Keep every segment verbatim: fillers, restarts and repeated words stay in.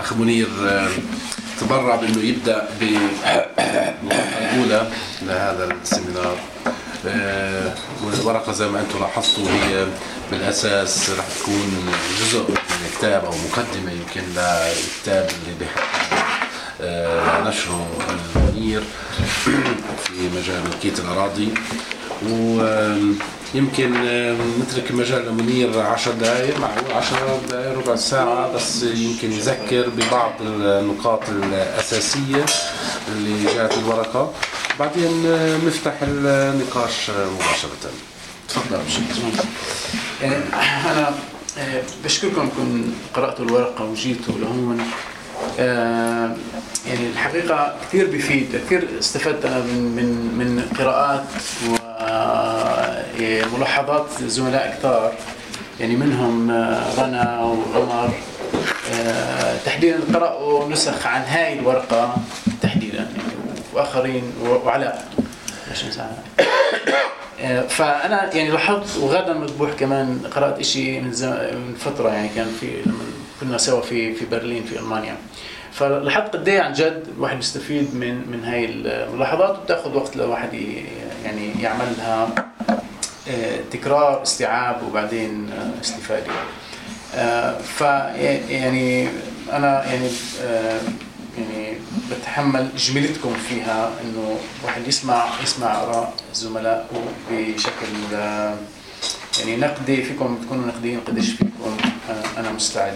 اخ منير تبرع بانه يبدا بالحلقه الاولى لهذا السيمينار. والورقه زي ما انتم لاحظتوا هي بالاساس راح تكون جزء من كتاب او مقدمه يمكن للكتاب اللي بيحب نشره منير في مجال ملكيه الاراضي، ويمكن نترك مجال لمنير عشر دقائق معقول عشر دقائق ربع ساعة بس يمكن يذكر ببعض النقاط الأساسية اللي جاءت الورقة، بعدين نفتح النقاش مباشرة. تفضل. أنا بشكركم إنكم قرأتوا الورقة وجيتوا لهون. آه يعني الحقيقة كثير بفيد، كثير استفدت أنا من من من قراءات وملاحظات زملاء كثار، يعني منهم رنا وعمر. آه تحديدا قرأوا نسخ عن هاي الورقة تحديدا يعني، وآخرين وعلاء. آه فأنا يعني لاحظت، وغدا المذبوح كمان قرأت إشي من من فترة، يعني كان في كنا سوا في في برلين في ألمانيا، فلاحظت قد ايه عن جد الواحد بيستفيد من من هاي الملاحظات، وبتاخذ وقت لواحد يعني يعملها تكرار استيعاب وبعدين استفاده. ف يعني انا يعني يعني بتحمل جميلتكم فيها، انه الواحد يسمع يسمع اراء الزملاء بشكل يعني نقدي، فيكم بتكونوا نقديين قديش فيكم. انا مستعد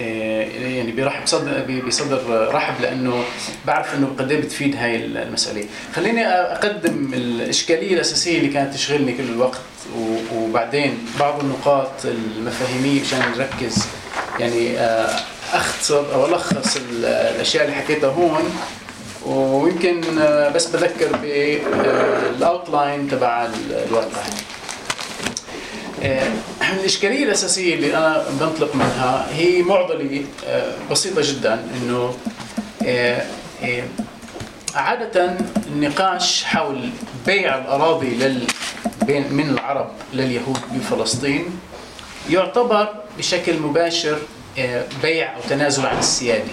يعني برحب صدر بصدر رحب، لانه بعرف انه قد ايه بتفيد هاي المساله. خليني اقدم الاشكاليه الاساسيه اللي كانت تشغلني كل الوقت، وبعدين بعض النقاط المفاهيميه مشان نركز، يعني اختصر او الخص الاشياء اللي حكيتها هون. ويمكن بس بذكر بالاوتلاين تبع الورقه. الإشكالية الأساسية اللي أنا بنطلق منها هي معضلة بسيطة جدا، إنه عادة النقاش حول بيع الأراضي لل من العرب لليهود بفلسطين يعتبر بشكل مباشر بيع أو تنازل عن السيادة،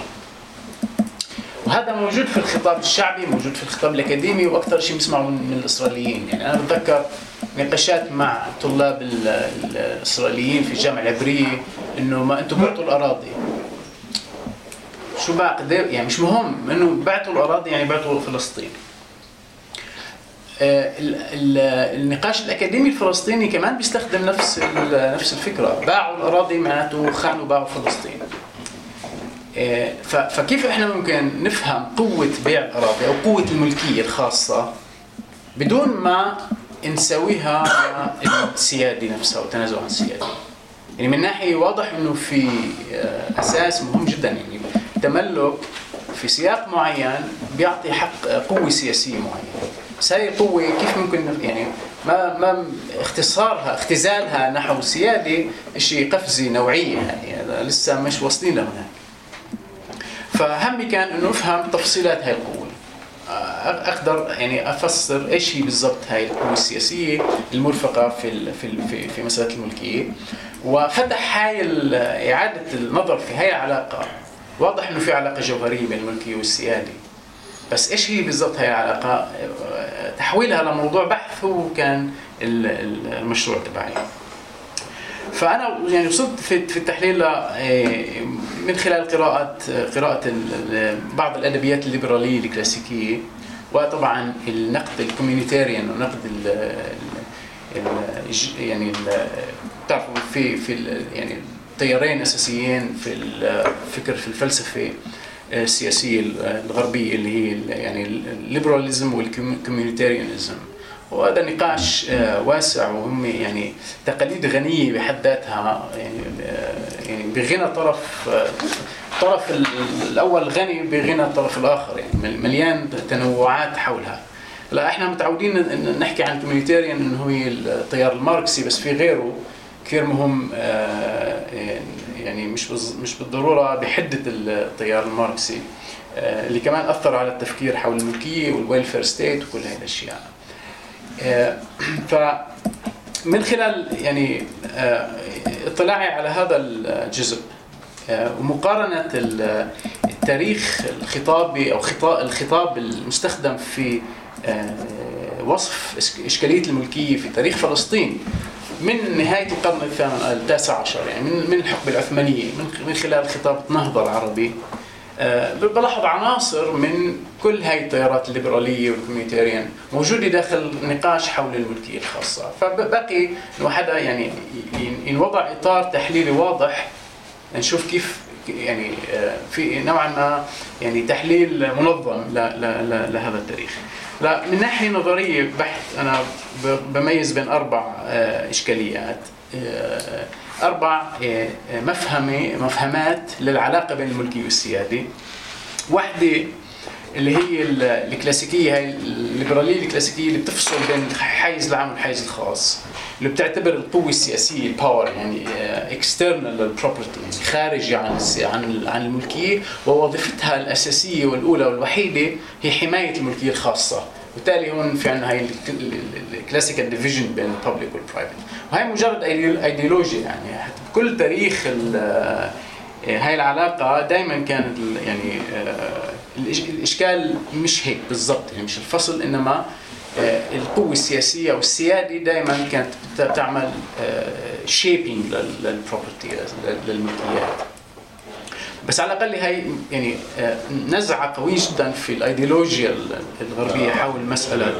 وهذا موجود في الخطاب الشعبي، موجود في الخطاب الأكاديمي، وأكثر شيء بنسمعه من الإسرائيليين. يعني أنا بتذكر نقاشات مع طلاب الإسرائيليين في الجامعة العبرية، إنه ما أنتم بعتوا الأراضي، شو بقى يعني مش مهم إنه بعتوا الأراضي، يعني بعتوا فلسطين. النقاش الأكاديمي الفلسطيني كمان بيستخدم نفس نفس الفكرة، باعوا الأراضي معناته خانوا باعوا فلسطين. فكيف إحنا ممكن نفهم قوة بيع الأراضي أو قوة الملكية الخاصة بدون ما نسويها مع السيادة نفسها وتنازل عن السيادة؟ يعني من ناحية واضح إنه في أساس مهم جدا، يعني التملك في سياق معين بيعطي حق قوة سياسية معينة، بس هاي القوة كيف ممكن يعني ما ما اختصارها اختزالها نحو السيادة شيء قفزي نوعية، يعني لسه مش واصلين لهناك. فهمي كان إنه أفهم تفصيلات هاي القوة، اقدر يعني افسر ايش هي بالضبط هاي القوه السياسيه المرفقه في في في مساله الملكيه. وفتح هاي اعاده النظر في هاي العلاقه، واضح انه في علاقه جوهريه بين الملكيه والسياده، بس ايش هي بالضبط هاي العلاقه، تحويلها لموضوع بحث هو كان المشروع تبعي. فانا يعني وصلت في التحليل من خلال قراءه قراءه بعض الادبيات الليبراليه الكلاسيكيه، وطبعا النقد الكوميونيتاريان ونقد ال يعني بتعرفوا في في يعني تيارين اساسيين في الفكر في الفلسفه السياسيه الغربيه، اللي هي يعني الليبراليزم والكوميونيتاريانزم. وهذا نقاش واسع، وهم يعني تقاليد غنية بحد ذاتها، يعني يعني بغنى طرف الطرف الأول غني بغنى الطرف الآخر، يعني مليان تنوعات حولها. لا احنا متعودين إن نحكي عن الكوميونيتاريان انه هي التيار الماركسي، بس في غيره كثير مهم، يعني مش مش بالضرورة بحدة التيار الماركسي، اللي كمان أثر على التفكير حول الملكية والويلفير ستيت وكل هاي الأشياء. فمن خلال يعني اطلاعي على هذا الجزء ومقارنة التاريخ الخطابي أو الخطاب المستخدم في وصف إشكالية الملكية في تاريخ فلسطين من نهاية القرن التاسع عشر، يعني من الحقبة العثمانية، من خلال خطاب النهضة العربي، بلاحظ عناصر من كل هاي التيارات الليبرالية والكوميونيتاريان موجودة داخل نقاش حول الملكية الخاصة. فبقي إنه حدا يعني ينوضع إطار تحليلي واضح نشوف كيف يعني في نوعا ما يعني تحليل منظم لهذا التاريخ. لا من ناحية نظرية بحت أنا بميز بين أربع إشكاليات، أربع مفهمة مفهمات للعلاقة بين الملكية والسيادة. واحدة اللي هي الكلاسيكية، هي الليبرالية الكلاسيكية اللي بتفصل بين الحيز العام والحيز الخاص، اللي بتعتبر القوة السياسية الباور يعني external property خارجة عن عن الملكية، ووظيفتها الأساسية والأولى والوحيدة هي حماية الملكية الخاصة. وبالتالي هون في عندنا هي الكلاسيكال ديفيجن بين الببليك والبرايفت، وهي مجرد ايديولوجيا يعني. حتى بكل تاريخ هاي العلاقة دائما كانت يعني الإشكال مش هيك بالضبط، يعني مش الفصل، إنما القوة السياسية والسيادة دائما كانت تعمل شيبينج للبروبرتي للملكيات. بس على الأقل هي يعني نزعة قوية جدا في الأيديولوجيا الغربية حول مسألة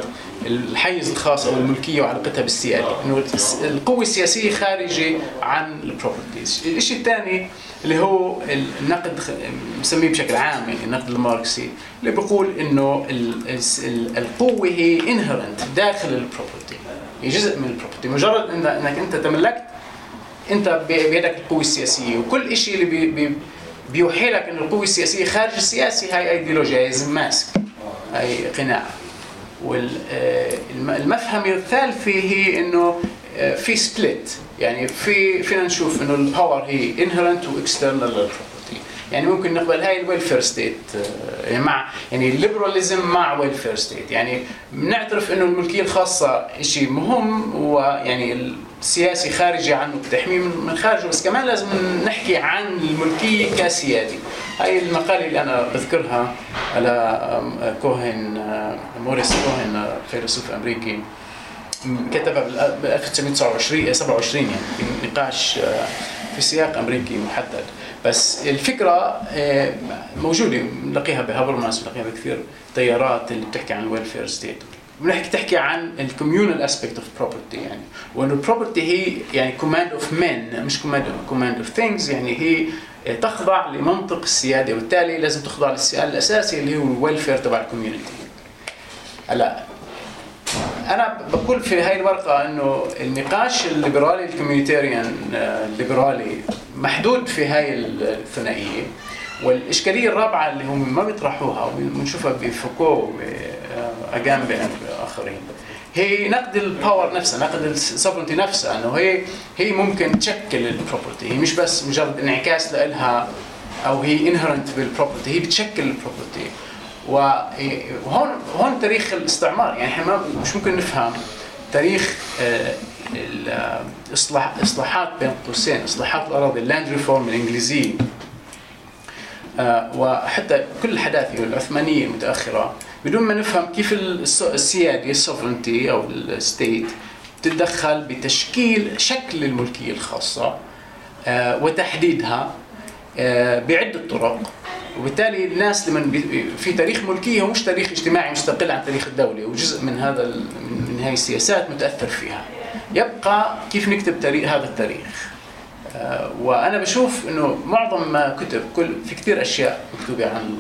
الحيز الخاص أو الملكية وعلاقتها بالسيادة، إنه القوة السياسية خارجة عن البروبرتيز. الشيء الثاني اللي هو النقد، بسميه بشكل عام يعني النقد الماركسي، اللي بيقول إنه القوة هي inherent داخل البروبرتي، هي جزء من البروبرتي، مجرد إنك أنت تملكت أنت بيدك القوة السياسية، وكل شيء اللي بي بي بيوحيلك ان القوة السياسية خارج السياسي هاي ايديولوجيا، هاي ماسك، هاي قناعة. والمفهمة الثالثة هي انه في سبلت، يعني في فينا نشوف انه الباور هي انهرنت واكسترنال بروبرتي، يعني ممكن نقبل هاي الويلفير ستيت مع يعني الليبراليزم مع ويلفير ستيت، يعني بنعترف انه الملكية الخاصة شيء مهم ويعني سياسي خارجي عنه بتحميه من خارجه، بس كمان لازم نحكي عن الملكية كسيادة. هاي المقالة اللي أنا بذكرها على كوهين، موريس كوهين فيلسوف أمريكي كتبها بال ألف وتسعمية وسبعة وعشرين يعني في نقاش في سياق أمريكي محدد، بس الفكرة موجودة، نلاقيها بهابرماس، نلاقيها بكثير تيارات اللي بتحكي عن الويلفير ستيت. بنحكي تحكي عن الكوميونال اسبيكت اوف بروبرتي، يعني وانه البروبرتي هي يعني كوماند اوف مان مش كوماند كوماند اوف ثينجز، يعني هي تخضع لمنطق السياده، وبالتالي لازم تخضع للسؤال الاساسي اللي هو الويلفير تبع الكوميونتي. هلا انا بقول في هاي الورقه انه النقاش الليبرالي الكوميونيتاريان الليبرالي محدود في هاي الثنائيه. والاشكاليه الرابعه اللي هم ما بيطرحوها وبنشوفها بفوكو أجامبين آخرين هي نقد الباور نفسها، نقد السوفرنتي نفسها، أنه هي هي ممكن تشكل البروبرتي، هي مش بس مجرد انعكاس لإلها أو هي انهرنت بالبروبرتي، هي بتشكل البروبرتي. وهون هون تاريخ الاستعمار، يعني إحنا مش ممكن نفهم تاريخ الإصلاح إصلاحات بين قوسين إصلاحات الأراضي اللاند ريفورم الإنجليزية وحتى كل الحداثة العثمانية المتأخرة بدون ما نفهم كيف السيادة السوفرنتي أو الستيت تتدخل بتشكيل شكل الملكية الخاصة وتحديدها بعدة طرق. وبالتالي الناس لمن في تاريخ ملكية هو مش تاريخ اجتماعي مستقل عن تاريخ الدولة، وجزء من هذا من هاي السياسات متأثر فيها. يبقى كيف نكتب تاريخ هذا التاريخ؟ وأنا بشوف إنه معظم ما كتب كل في كثير أشياء مكتوبة عن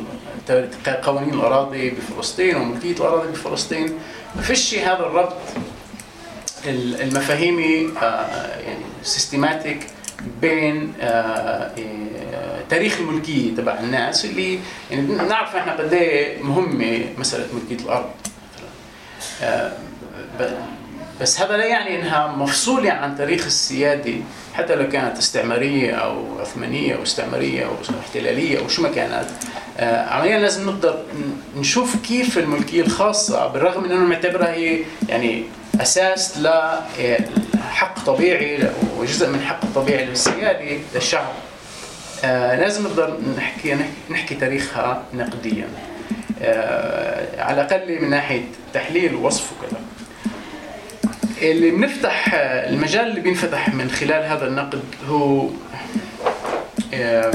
قوانين الأراضي بفلسطين وملكية الأراضي بفلسطين، ما فيش هذا الربط المفاهيمي يعني سيستماتيك بين تاريخ الملكية تبع الناس اللي يعني بنعرف إحنا قد إيه مهمة مسألة ملكية الأرض مثلا، بس هذا لا يعني إنها مفصولة عن تاريخ السيادة حتى لو كانت استعمارية أو عثمانية أو استعمارية أو احتلالية أو شو ما كانت. عمليا لازم نقدر نشوف كيف الملكية الخاصة بالرغم من أنه نعتبرها هي يعني أساس لحق طبيعي وجزء من حق الطبيعي للسيادة للشعب، آه لازم نقدر نحكي, نحكي نحكي تاريخها نقديا آه على الاقل من ناحيه تحليل ووصف وكذا. اللي بنفتح المجال اللي بينفتح من خلال هذا النقد هو آه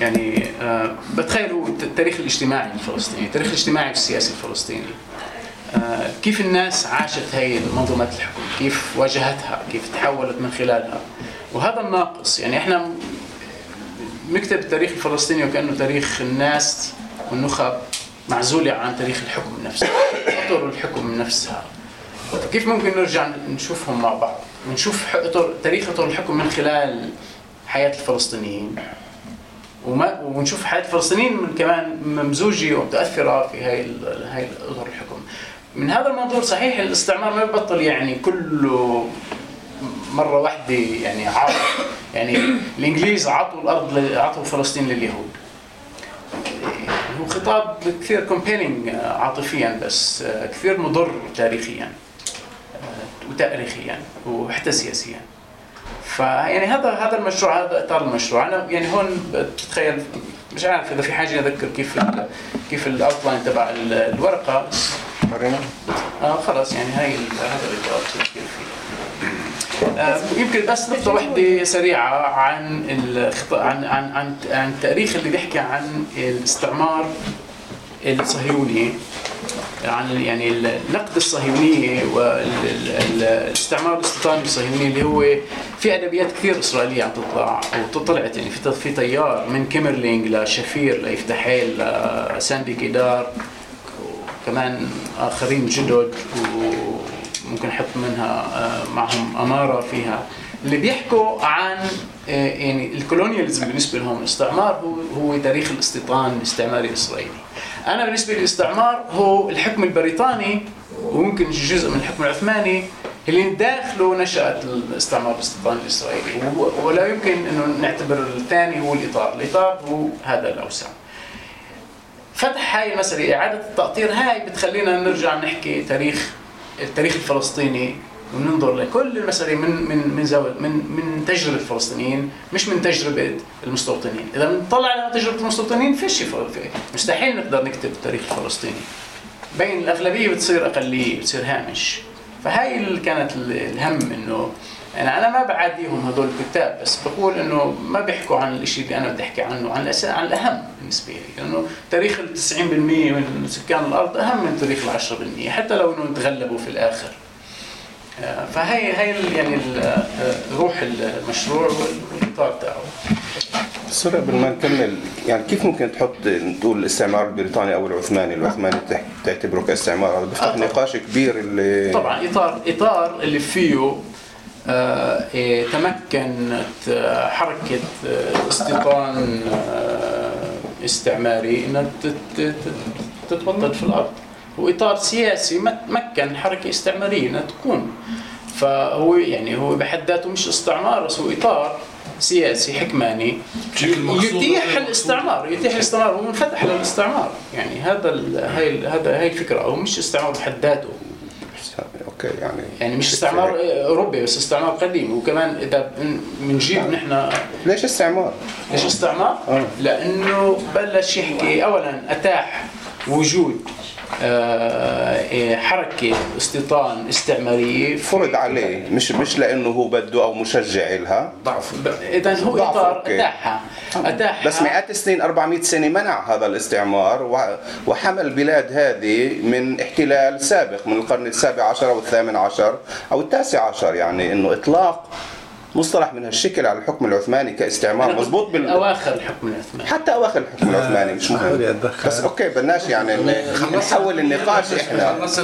يعني آه بتخيل هو التاريخ الاجتماعي الفلسطيني، التاريخ الاجتماعي والسياسي الفلسطيني. آه كيف الناس عاشت هي منظومات الحكم، كيف واجهتها، كيف تحولت من خلالها. وهذا الناقص، يعني احنا مكتب التاريخ الفلسطيني وكأنه تاريخ الناس والنخب معزولة عن تاريخ الحكم نفسه، اطر الحكم نفسها. كيف ممكن نرجع نشوفهم مع بعض، نشوف تاريخ اطر الحكم من خلال حياة الفلسطينيين، وما ونشوف حياة الفلسطينيين كمان ممزوجة ومتأثرة في هاي هاي اطر الحكم. من هذا المنظور صحيح الاستعمار ما ببطل يعني كله مرة واحدة، يعني عطوا يعني الإنجليز عطوا الأرض عطوا فلسطين لليهود. هو خطاب كثير كومبيلينج عاطفيا بس كثير مضر تاريخيا وتاريخيا وحتى سياسيا. فيعني هذا هذا المشروع، هذا إطار المشروع. أنا يعني هون بتخيل مش عارف إذا في حاجة أذكر كيف ال كيف الأوتلاين تبع الورقة. آه خلاص يعني هاي هذا الإطار تفكير فيه. يمكن بس نقطة واحدة سريعة عن عن عن عن التاريخ اللي بيحكي عن الاستعمار الصهيوني، عن يعني النقد الصهيونية والاستعمار الاستيطاني الصهيوني اللي هو في أدبيات كثير إسرائيلية عم تطلع أو طلعت، يعني في في تيار من كيمرلينج لشفير ليفتحيل لساندي كيدار وكمان آخرين جدد، و ممكن نحط منها معهم أمارة فيها، اللي بيحكوا عن يعني الكولونياليزم بالنسبة لهم. الاستعمار هو هو تاريخ الاستيطان الاستعماري الإسرائيلي. أنا بالنسبة للاستعمار هو الحكم البريطاني وممكن جزء من الحكم العثماني اللي داخله نشأت الاستعمار الاستيطاني الإسرائيلي، ولا يمكن إنه نعتبر الثاني هو الإطار، الإطار هو هذا الأوسع. فتح هاي المسألة، إعادة التأطير هاي بتخلينا نرجع نحكي تاريخ التاريخ الفلسطيني وننظر لكل المسألة من من من زاوية من من تجربة الفلسطينيين مش من تجربة المستوطنين. إذا بنطلع على تجربة المستوطنين فيش مستحيل نقدر نكتب التاريخ الفلسطيني. بين الأغلبية بتصير أقلية، بتصير هامش. فهاي كانت الهم إنه أنا أنا ما بعاديهم هذول الكتاب، بس بقول إنه ما بيحكوا عن الشيء اللي أنا بدي أحكي عنه، عن الأس عن الأهم بالنسبة لي، لأنه تاريخ التسعين بالمية من سكان الأرض أهم من تاريخ العشرة بالمية، حتى لو إنه تغلبوا في الآخر. فهي هي يعني روح المشروع والإطار تاعه. بسرعة قبل ما نكمل، يعني كيف ممكن تحط تقول الاستعمار البريطاني او العثماني، العثماني تعتبره كاستعمار؟ هذا بيفتح نقاش كبير اللي طبعا اطار اطار اللي فيه آه إيه تمكنت حركه استيطان آه استعماري انها تتوطد في الارض، واطار سياسي مكن حركه استعماريه انها تقوم. فهو يعني هو بحد ذاته مش استعمار، بس هو اطار سياسي حكماني يتيح الاستعمار، يتيح الاستعمار هو منفتح للاستعمار. يعني هذا هاي هذا هاي الفكره، هو مش استعمار بحد ذاته. اوكي يعني يعني مش استعمار اوروبي بس استعمار قديم. وكمان اذا بنجيب نحن ليش استعمار؟ ليش استعمار؟ أوه. لانه بلش يحكي اولا اتاح وجود حركة استيطان استعمارية فرض عليه، مش مش لأنه هو بده أو مشجع لها. ضعف إذا هو إطار أتاحها أتاحها بس مئات السنين أربعمئة سنة منع هذا الاستعمار وحمى البلاد هذه من احتلال سابق من القرن السابع عشر أو الثامن عشر أو التاسع عشر. يعني إنه إطلاق مصطلح من هالشكل على الحكم العثماني كاستعمار مضبوط بال اواخر الحكم العثماني، حتى اواخر الحكم العثماني مش مهم، بس اوكي بدناش يعني نحول النقاش. احنا خلصت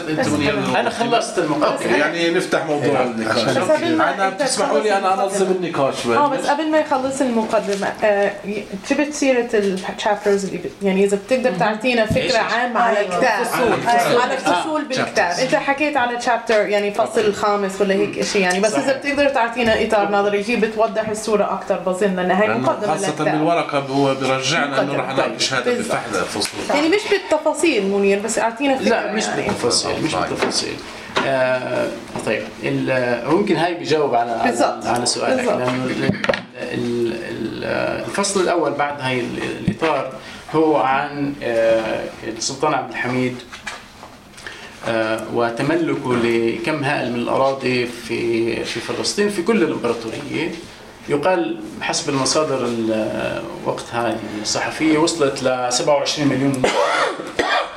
انا خلصت المقابله، يعني نفتح موضوع النقاش. انا بتسمحوا لي انا انظم النقاش اه بس قبل ما يخلص المقدمه جبت سيره الشابترز اللي يعني اذا بتقدر تعطينا فكره عامه على الكتاب، على الفصول بالكتاب. انت حكيت على تشابتر يعني فصل الخامس ولا هيك شيء يعني، بس اذا بتقدر تعطينا اطار نظرية بتوضح الصورة أكثر بظن أن هي مقدمة خاصة لكتاب. بالورقة هو برجعنا إنه رح نناقش هذا بفحذا فصول، يعني مش بالتفاصيل منير بس أعطينا فكرة. لا مش بالتفاصيل، مش بالتفاصيل آه طيب ممكن هاي بيجاوب على على سؤالك، لانه الفصل الاول بعد هاي الاطار هو عن آه السلطان عبد الحميد آه وتملكه لكم هائل من الاراضي في في فلسطين في كل الامبراطوريه. يقال حسب المصادر وقتها الصحفيه وصلت ل سبعة وعشرين مليون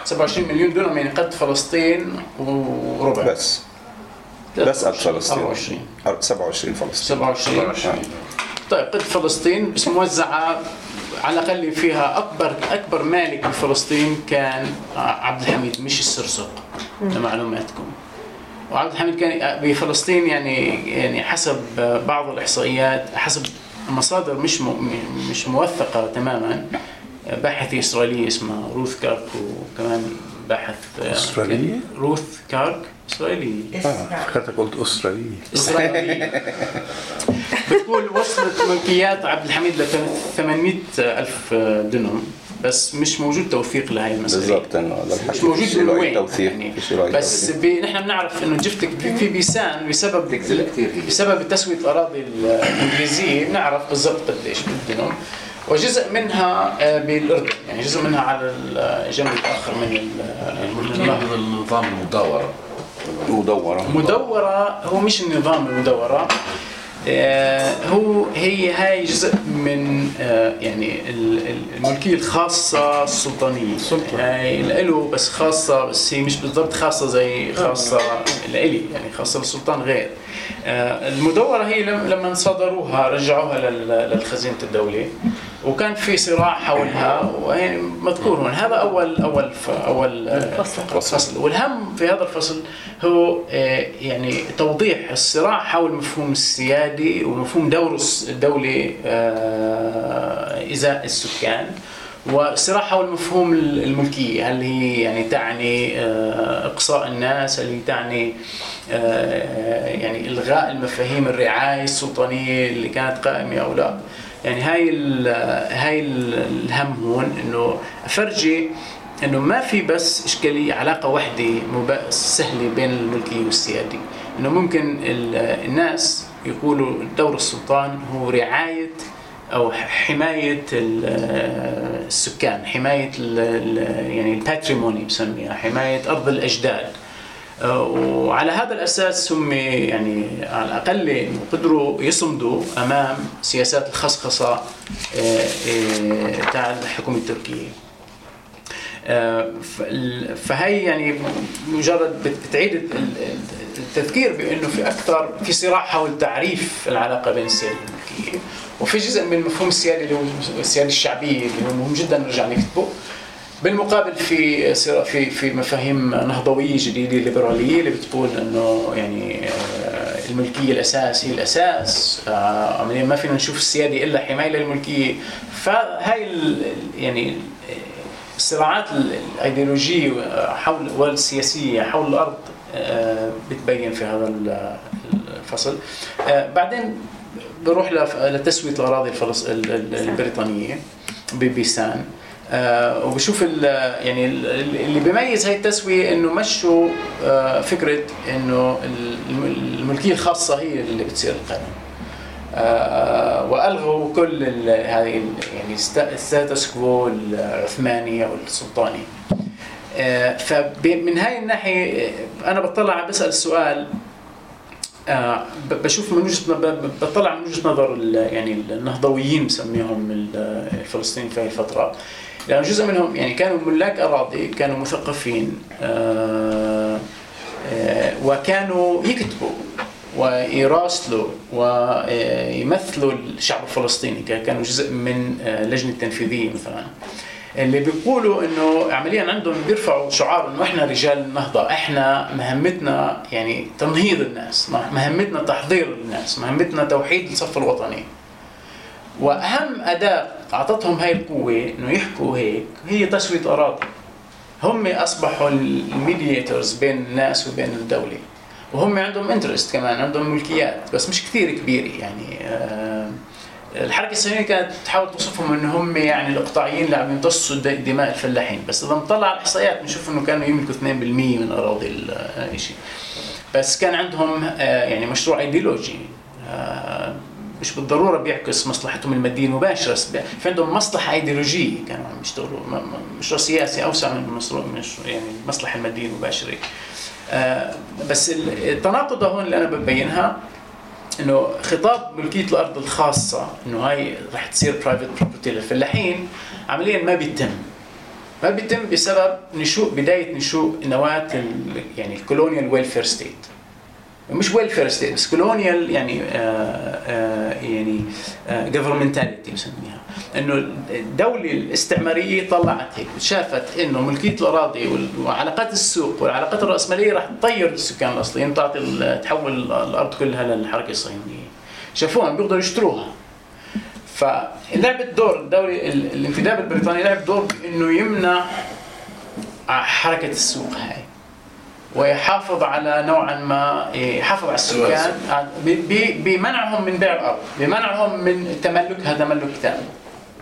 سبعة وعشرين مليون دونم، يعني قد فلسطين وربع بس بس قد فلسطين سبعة وعشرين فلسطين سبعة وعشرين طيب قد فلسطين، بس موزعه على الاقل فيها اكبر اكبر مالك لفلسطين كان عبد الحميد مش السرسق لمعلوماتكم. وعبد الحميد كان بفلسطين يعني يعني حسب بعض الاحصائيات، حسب مصادر مش مش موثقه تماما، باحثة إسرائيلية اسمها روث كارك وكمان باحث إسرائيلية روث كارك إسرائيلية اه فكرتك قلت أسرائيلية إسرائيلية بتقول وصلت ملكيات عبد الحميد ل ثمانمئة ألف دنم، بس مش موجود توثيق لهي المسألة بالضبط، انه مش موجود من وين يعني. بس بي... نحن بنعرف انه جفتك في بيسان بسبب بسبب تسوية الأراضي الإنجليزية بنعرف بالضبط قديش بالدنم، وجزء منها بالاردن، يعني جزء منها على الجنب الاخر من النظام المدوره المدوره المدوره هو مش النظام المدوره هو هي هاي جزء من يعني الملكيه الخاصه السلطانيه، هاي له بس خاصه، بس هي مش بالضبط خاصه زي خاصه لإلي، يعني خاصه للسلطان غير. المدوره هي لما صدروها رجعوها للخزينه الدوله وكان في صراع حولها مذكور هون. هذا اول اول اول فصل، والهم في هذا الفصل هو يعني توضيح الصراع حول مفهوم السيادي ومفهوم دور الدوله ازاء السكان، والصراع حول مفهوم الملكيه، هل هي يعني تعني اقصاء الناس، هل هي تعني يعني الغاء المفاهيم الرعايه السلطانيه اللي كانت قائمه او لا. يعني هاي ال هاي ال الهم هون انه افرجي انه ما في بس اشكاليه علاقه وحده سهله بين الملكيه والسياديه، انه ممكن الناس يقولوا دور السلطان هو رعايه او حمايه السكان، حمايه يعني الباتريموني بسميها، حمايه ارض الاجداد، وعلى هذا الاساس هم يعني على الاقل قدروا يصمدوا امام سياسات الخصخصه تاع الحكومه التركيه. فهي يعني مجرد بتعيد التذكير بانه في اكثر في صراع حول تعريف العلاقه بين السياده والملكيه، وفي جزء من مفهوم السياده اللي هو السياده الشعبيه اللي هو مهم جدا نرجع نكتبه. بالمقابل في في في مفاهيم نهضويه جديده ليبراليه اللي بتقول انه يعني الملكيه الاساس هي الاساس، ما فينا نشوف السياده الا حمايه للملكيه. فهي يعني الصراعات الايديولوجيه حول والسياسيه حول الارض بتبين في هذا الفصل. بعدين بروح لتسويه الاراضي البريطانيه ببيسان، آه وبشوف يعني اللي بيميز هاي التسويه انه مشوا آه فكره انه الملكيه الخاصه هي اللي بتصير القانون، آه والغوا كل هاي يعني الستاتس كوو العثماني او السلطاني. آه فمن هاي الناحيه انا بطلع بسال السؤال، آه بشوف من وجهه بطلع من وجهه نظر يعني النهضويين بسميهم الفلسطينيين في هاي الفتره، لأن جزء منهم يعني كانوا ملاك أراضي، كانوا مثقفين، آآ آآ وكانوا يكتبوا ويراسلوا ويمثلوا الشعب الفلسطيني، كانوا جزء من اللجنة التنفيذية مثلا، اللي بيقولوا انه عمليا عندهم بيرفعوا شعار انه احنا رجال النهضه، احنا مهمتنا يعني تنهيض الناس، مهمتنا تحضير الناس، مهمتنا توحيد الصف الوطني. واهم اداه اعطتهم هاي القوه انه يحكوا هيك هي تسويه اراضي. هم اصبحوا الميدياتورز بين الناس وبين الدوله، وهم عندهم انترست كمان، عندهم ملكيات بس مش كثير كبيره. يعني الحركه الصهيونيه كانت تحاول توصفهم ان هم يعني الاقطاعيين اللي عم يمتصوا دماء الفلاحين، بس اذا نطلع على الاحصائيات بنشوف انه كانوا يملكوا اثنين بالمئة من اراضي الشيء. بس كان عندهم يعني مشروع ايديولوجي مش بالضروره بيعكس مصلحتهم الماديه المباشره، في عندهم مصلحه ايديولوجيه كانوا عم يشتغلوا، مشروع سياسي اوسع من مشروع يعني المصلحه الماديه المباشره. بس التناقض هون اللي انا ببينها انه خطاب ملكيه الارض الخاصه انه هاي رح تصير برايفت بروبرتي للفلاحين عمليا ما بيتم. ما بيتم بسبب نشوء بدايه نشوء نواه يعني الكولونيال ويلفير ستيت. مش ويلفير ستيت بس كولونيال يعني آآ آآ يعني جفرمنتاليتي بسميها، انه الدوله الاستعماريه طلعت هيك وشافت انه ملكيه الاراضي وعلاقات السوق والعلاقات الراسماليه راح تطير السكان الاصليين، تعطي تحول الارض كلها للحركه الصهيونيه. شافوها بيقدروا يشتروها. فلعبت دور الدوله، الانتداب البريطاني لعب دور انه يمنع حركه السوق هاي ويحافظ على نوعا ما، يحافظ على السكان بمنعهم من بيع الارض، بمنعهم من تملكها تملك تام.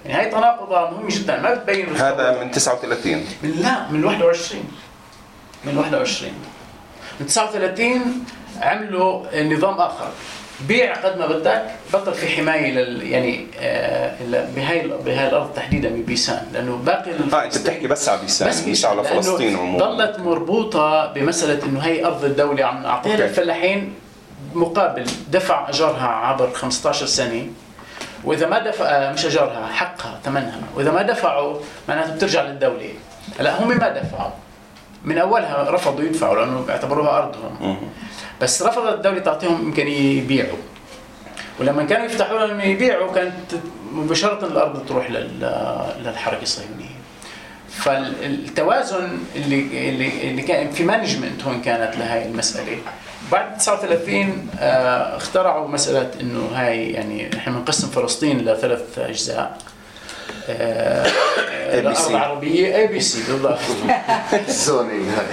يعني هاي تناقضة مهم جدا ما بتبين. هذا من تسعة وثلاثين من لا من واحد وعشرين من واحد وعشرين من تسعة وثلاثين عملوا نظام اخر، بيع قد ما بدك، بطل في حمايه لل يعني بهاي بهاي الارض تحديدا ببيسان، لانه باقي اه انت بتحكي بس على بيسان بس مش على فلسطين عموما، ضلت مربوطه بمساله انه هي ارض الدوله عم نعطيها للفلاحين مقابل دفع اجارها عبر خمسطعش سنة، واذا ما دفع مش اجارها حقها ثمنها، واذا ما دفعوا معناته بترجع للدوله. هلا هم ما دفعوا من اولها، رفضوا يدفعوا لانه اعتبروها ارضهم، بس رفضت الدوله تعطيهم امكانيه يبيعوا، ولما كانوا يفتحوا لهم يبيعوا كانت مباشره الارض تروح للحركه الصهيونيه. فالتوازن اللي اللي كان في مانجمنت هون كانت لهي المساله. بعد تسعة وثلاثين اخترعوا مساله انه هاي يعني احنا بنقسم فلسطين لثلاث اجزاء، أرض عربية اي بي سي بالضبط،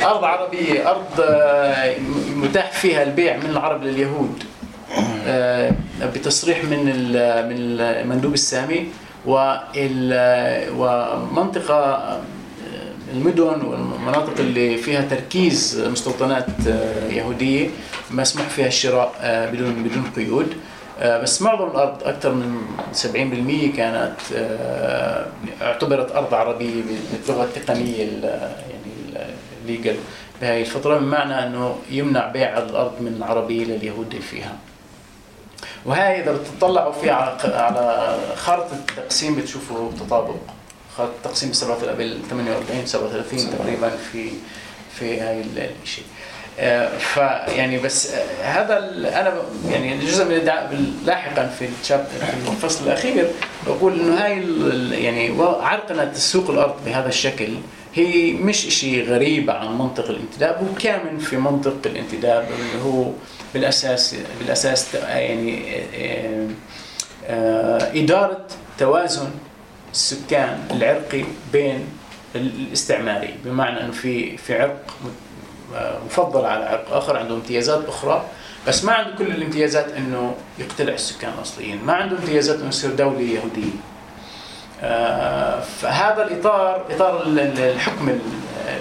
أرض عربية أرض متاح فيها البيع من العرب لليهود بتصريح من من المندوب السامي، ومنطقة المدن والمناطق اللي فيها تركيز مستوطنات يهودية مسموح فيها الشراء بدون بدون قيود. بس معظم الارض اكثر من سبعين بالمئة كانت اعتبرت ارض عربيه باللغه التقنيه يعني الليجل بهي الفتره، بمعنى انه يمنع بيع الارض من العربيه لليهود اللي فيها. وهي اذا بتطلعوا فيها على خارطه التقسيم بتشوفوا تطابق، خارطه التقسيم بال ثمانية وأربعين سبعة وثلاثين تقريبا في في هاي الشيء. فيعني بس هذا انا يعني جزء من لاحقا في الشابتر في الفصل الاخير بقول انه هاي يعني عرقله سوق الارض بهذا الشكل هي مش شيء غريب عن منطق الانتداب، هو كامن في منطق الانتداب اللي هو بالاساس بالاساس يعني اداره توازن السكان العرقي بين الاستعماري، بمعنى انه في في عرق مفضل على عرق اخر، عنده امتيازات اخرى بس ما عنده كل الامتيازات انه يقتلع السكان الاصليين، ما عنده امتيازات انه يصير دوله يهوديه. فهذا الاطار اطار الحكم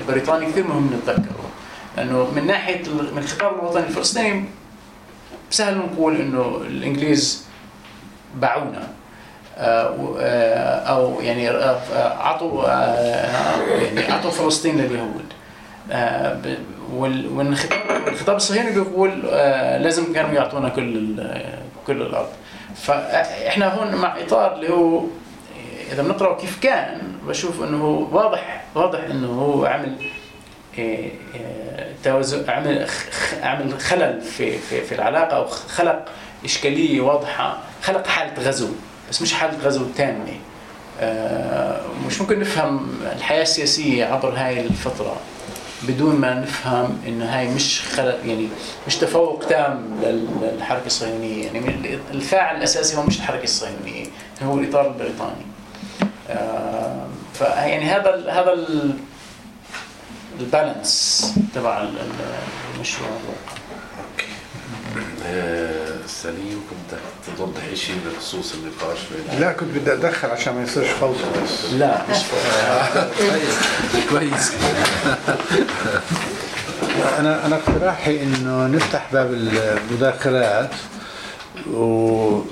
البريطاني كثير مهم نتذكره، لانه من ناحيه من الخطاب الوطني الفلسطيني سهل نقول انه الانجليز باعونا او يعني اعطوا يعني اعطوا فلسطين لليهود. آه والخطاب الصهيوني بيقول آه لازم كانوا يعطونا كل كل الارض. فاحنا هون مع اطار اللي هو اذا بنقراه كيف كان بشوف انه هو واضح واضح انه هو عمل آه توازن، عمل عمل خلل في في في العلاقه، او خلق اشكاليه واضحه، خلق حاله غزو بس مش حاله غزو تامه. آه مش ممكن نفهم الحياه السياسيه عبر هاي الفتره بدون ما نفهم انه هاي مش خلق يعني مش تفوق تام للحركه الصهيونيه، يعني الفاعل الاساسي هو مش الحركه الصهيونيه، هو الاطار البريطاني. آه فيعني هذا ال هذا ال البالانس تبع المشروع. آه سليم، كنت بدك توضح شيء بخصوص النقاش؟ لا كنت بدي ادخل عشان ما يصيرش فوضى. لا مش فوضى. كويس كويس. انا انا اقتراحي انه نفتح باب المداخلات وكل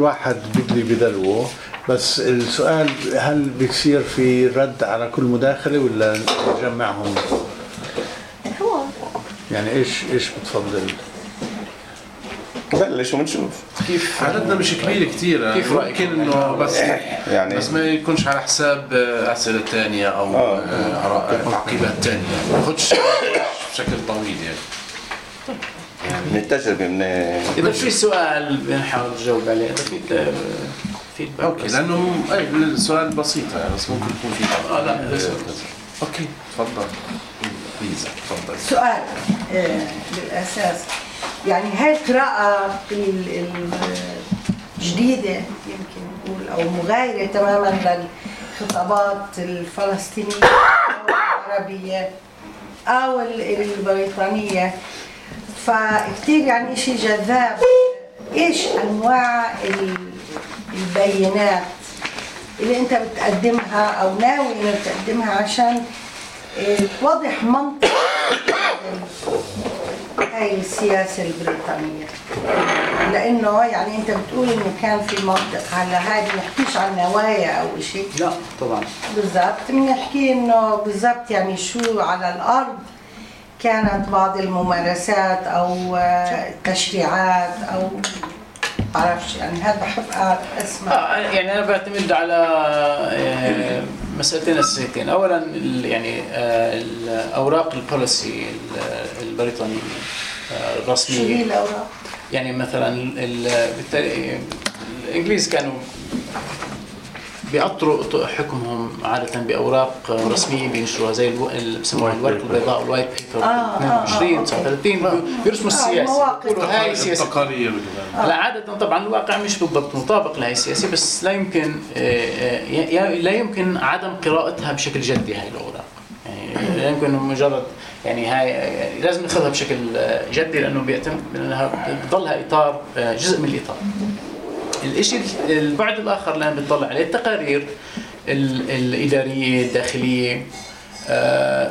واحد بدلي بدلوه، بس السؤال هل بيصير في رد على كل مداخله ولا نجمعهم؟ هو يعني ايش ايش بتفضل؟ بلش ونشوف كيف. عددنا مش كبير كثير، ممكن انه بس يعني بس ما يكونش على حساب اسئله ثانيه او آه. آه. تعقيبات ثانيه، ما ناخذش بشكل طويل يعني. يعني من التجربه من اذا في سؤال بنحاول نجاوب عليه اذا في اوكي، لانه اي السؤال بسيط يعني بس ممكن يكون في اه لا بس. اوكي تفضل بليز تفضل. سؤال بالاساس يعني هاي القراءة الجديدة يمكن نقول أو مغايرة تماما للخطابات الفلسطينية أو العربية أو البريطانية، فكتير يعني شيء جذاب. إيش أنواع البيانات اللي أنت بتقدمها أو ناوي إنك تقدمها عشان توضح منطق هاي السياسة البريطانية؟ لأنه يعني أنت بتقول إنه كان في منطق على هذه، ما نحكيش عن نوايا أو شيء، لا طبعا بالضبط، بنحكي إنه بالضبط يعني شو على الأرض كانت بعض الممارسات أو تشريعات أو بعرفش يعني. هذا بحب أسمع. آه يعني أنا بعتمد على مسألتين أساسيتين. أولاً يعني الأوراق البوليسي البريطانية الرسمية. شو هي الأوراق؟ يعني مثلاً بالتالي الإنجليز كانوا بيعطروا حكمهم عادة بأوراق رسمية بينشروها زي اللي بسموها الورق البيضاء والوايت بيبر اثنين وعشرين تسعة وثلاثين، بيرسموا السياسة بيقولوا هاي السياسة. هلا عادة طبعا الواقع مش بالضبط مطابق لهي السياسة، بس لا يمكن لا يمكن عدم قراءتها بشكل جدي هاي الأوراق، يعني لا يمكن مجرد يعني هاي لازم ناخذها بشكل جدي لأنه بيتم لأنها بضلها إطار جزء من الإطار. الشيء البعد الاخر اللي انا بتطلع عليه التقارير الاداريه الداخليه.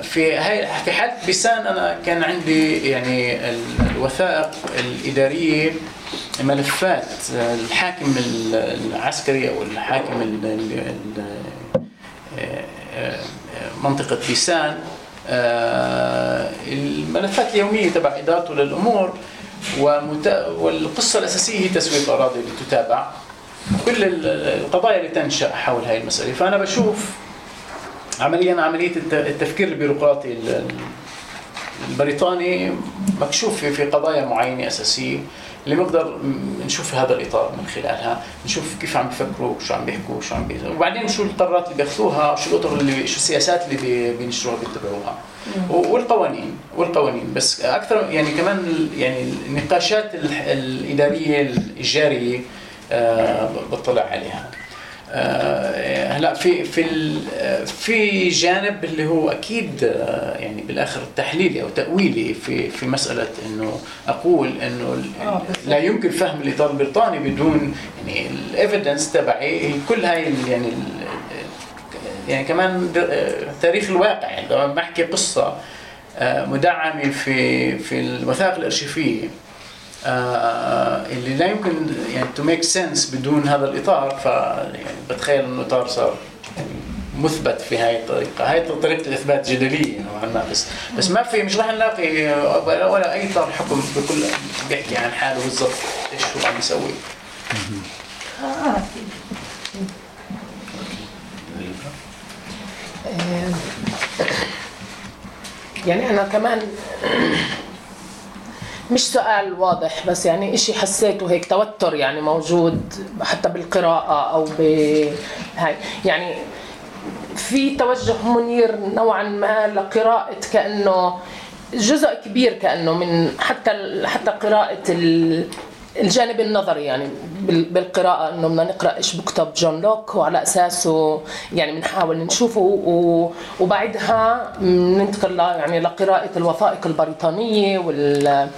في هاي في حاله بيسان انا كان عندي يعني الوثائق الاداريه، ملفات الحاكم العسكري او الحاكم منطقه بيسان، الملفات اليوميه تبع ادارته للامور، والقصة الأساسية هي تسويق أراضي اللي تتابع، كل القضايا اللي تنشأ حول هاي المسألة. فأنا بشوف عملياً عملية التفكير البيروقراطي البريطاني مكشوف في قضايا معينة أساسية اللي بنقدر نشوف في هذا الإطار، من خلالها نشوف كيف عم بيفكروا، شو عم بيحكوا، شو عم بيقولوا، وبعدين شو القرارات اللي بياخذوها، شو الأطر اللي شو السياسات اللي بينشروها بيتبعوها، والقوانين والقوانين بس أكثر يعني كمان يعني النقاشات الإدارية الجارية بطلع عليها. هلا في في في جانب اللي هو اكيد يعني بالاخر تحليلي او تاويلي في في مساله انه اقول انه لا يمكن فهم الاطار البريطاني بدون يعني الايفيدنس تبعي كل هاي يعني يعني كمان تاريخ الواقع. لما بحكي قصه مدعمه في في الوثائق الارشيفيه آه اللي لا يمكن يعني تو ميك سنس بدون هذا الاطار، ف يعني بتخيل انه الاطار صار يعني مثبت في هاي الطريقه، هاي طريقه الاثبات جدليه نوعا ما، بس بس ما في مش رح نلاقي ولا اي اطار حكم بكل بيحكي عن حاله بالضبط ايش هو عم يسوي. اه يعني انا كمان مش سؤال واضح، بس يعني إشي حسيته هيك توتر يعني موجود حتى بالقراءة أو بهاي، يعني في توجه منير نوعا ما لقراءة كأنه جزء كبير كأنه من حتى حتى قراءة الجانب النظري يعني بالقراءة، إنه بدنا نقرأ إيش بكتب جون لوك وعلى أساسه يعني بنحاول نشوفه، وبعدها بننتقل يعني لقراءة الوثائق البريطانية وال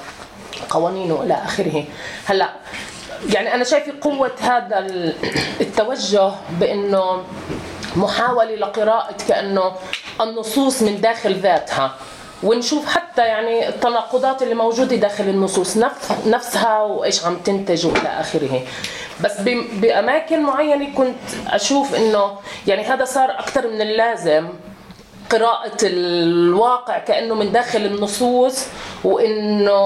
قوانين والى اخره. هلا يعني انا شايفه قوه هذا التوجه بانه محاوله لقراءه كانه النصوص من داخل ذاتها ونشوف حتى يعني التناقضات اللي موجوده داخل النصوص نفسها وايش عم تنتج والى اخره. بس باماكن معينه كنت اشوف انه يعني هذا صار اكثر من اللازم، قراءة الواقع كأنه من داخل النصوص، وإنه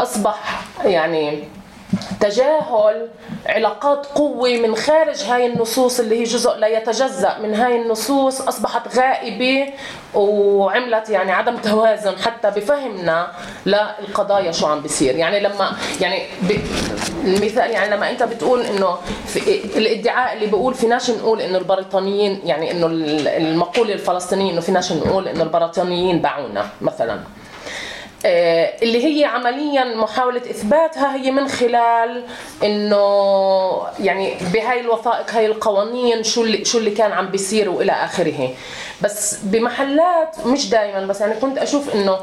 أصبح يعني تجاهل علاقات قوة من خارج هاي النصوص اللي هي جزء لا يتجزأ من هاي النصوص، أصبحت غائبة وعملت يعني عدم توازن حتى بفهمنا للقضايا شو عم بيصير. يعني لما يعني المثال يعني لما أنت بتقول إنه الادعاء اللي بقول فيناش نقول إنه البريطانيين يعني إنه المقولة الفلسطينية إنه فيناش نقول إنه البريطانيين باعونا مثلاً، اللي هي عمليا محاولة إثباتها هي من خلال إنه يعني بهاي الوثائق هاي القوانين شو اللي شو اللي كان عم بيصير وإلى آخره. بس بمحلات مش دائما، بس يعني كنت أشوف إنه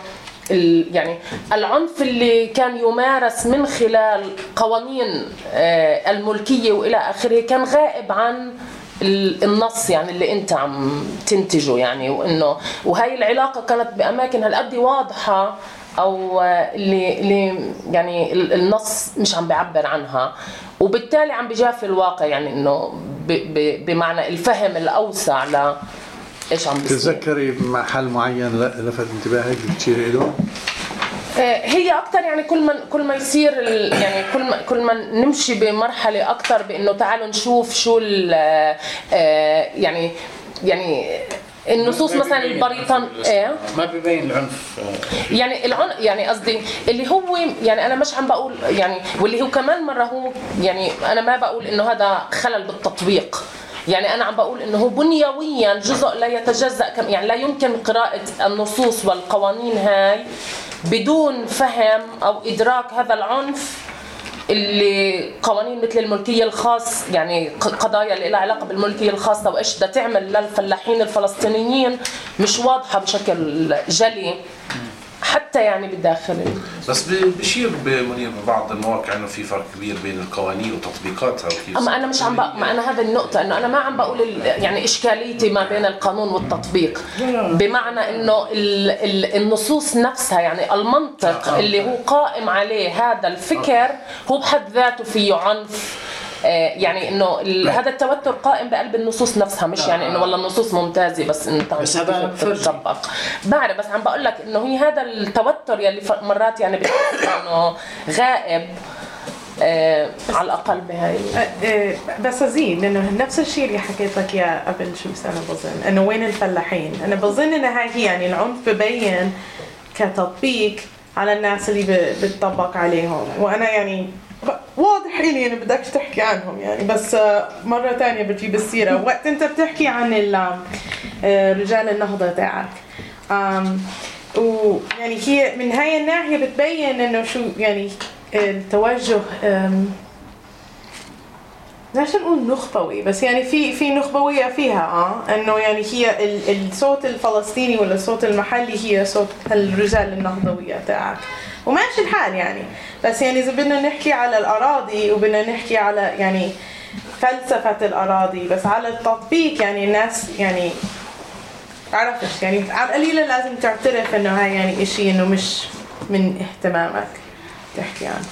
يعني العنف اللي كان يمارس من خلال قوانين الملكية وإلى آخره كان غائب عن النص يعني اللي انت عم تنتجه، يعني وانه وهي العلاقه كانت باماكن هالقد واضحه او اللي يعني النص مش عم بيعبر عنها، وبالتالي عم بجاف الواقع، يعني انه بمعنى الفهم الاوسع ل ايش عم بيصير. تتذكري محل معين لفت انتباهك بتشيري له؟ هي اكثر يعني كل ما كل ما يصير يعني كل ما كل ما نمشي بمرحله اكثر بانه تعالوا نشوف شو يعني يعني النصوص مثلا البريطان ايه ما ببين العنف، يعني العنف يعني قصدي اللي هو يعني انا مش عم بقول يعني، واللي هو كمان مره هو يعني انا ما بقول انه هذا خلل بالتطبيق، يعني أنا عم بقول إنه بنيوياً جزء لا يتجزأ، يعني لا يمكن قراءة النصوص والقوانين هاي بدون فهم أو إدراك هذا العنف اللي قوانين مثل الملكية الخاص يعني قضايا اللي لها علاقة بالملكية الخاصة وإيش بدها تعمل للفلاحين الفلسطينيين مش واضحة بشكل جلي حتى يعني بالداخل. بس بشير بمنير ببعض المواقع انه في فرق كبير بين القوانين وتطبيقاتها وكيف. اما انا مش عم بق... ما انا هذا النقطه انه انا ما عم بقول ال... يعني اشكاليتي ما بين القانون والتطبيق، بمعنى انه ال... ال... النصوص نفسها يعني المنطق آه. اللي هو قائم عليه هذا الفكر هو بحد ذاته فيه عنف، يعني انه هذا التوتر قائم بقلب النصوص نفسها، مش يعني انه والله النصوص ممتازه بس انت بس هذا بتطبق بعرف، بس عم بقول لك انه هي هذا التوتر يلي مرات يعني بتحس انه غائب آه على الاقل بهاي. بس ازيد انه نفس الشيء اللي حكيت لك اياه قبل شو سنه بظن انه وين الفلاحين، انا بظن انه هاي هي يعني العنف ببين كتطبيق على الناس اللي بتطبق عليهم، وانا يعني واضح إلي أنا بدكش تحكي عنهم يعني، بس مرة تانية بتجيب السيرة وقت أنت بتحكي عن رجال النهضة تاعك، ويعني هي من هاي الناحية بتبين إنه شو يعني التوجه ليش نقول نخبوي، بس يعني في في نخبوية فيها اه إنه يعني هي الصوت الفلسطيني ولا الصوت المحلي هي صوت الرجال النهضوية تاعك وماشي الحال يعني. بس يعني إذا بدنا نحكي على الأراضي وبدنا نحكي على يعني فلسفة الأراضي، بس على التطبيق يعني الناس يعني عرفتش يعني على القليلة لازم تعترف إنه هاي يعني إشي إنه مش من اهتمامك تحكي عنه.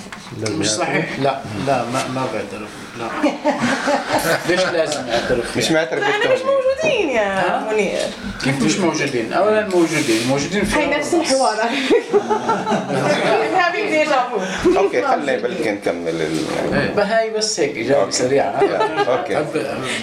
مش صحيح؟ لا لا ما ما بعترف لا. ليش لازم أعترف؟ مش معترف بالتوجيه. أنا مش موجودين يا منير. كيف مش موجودين؟ أولاً موجودين موجودين في. هي نفس الحوار. اوكي خلي بلكي نكمل ال بهاي، بس هيك اجابه سريعه. اوكي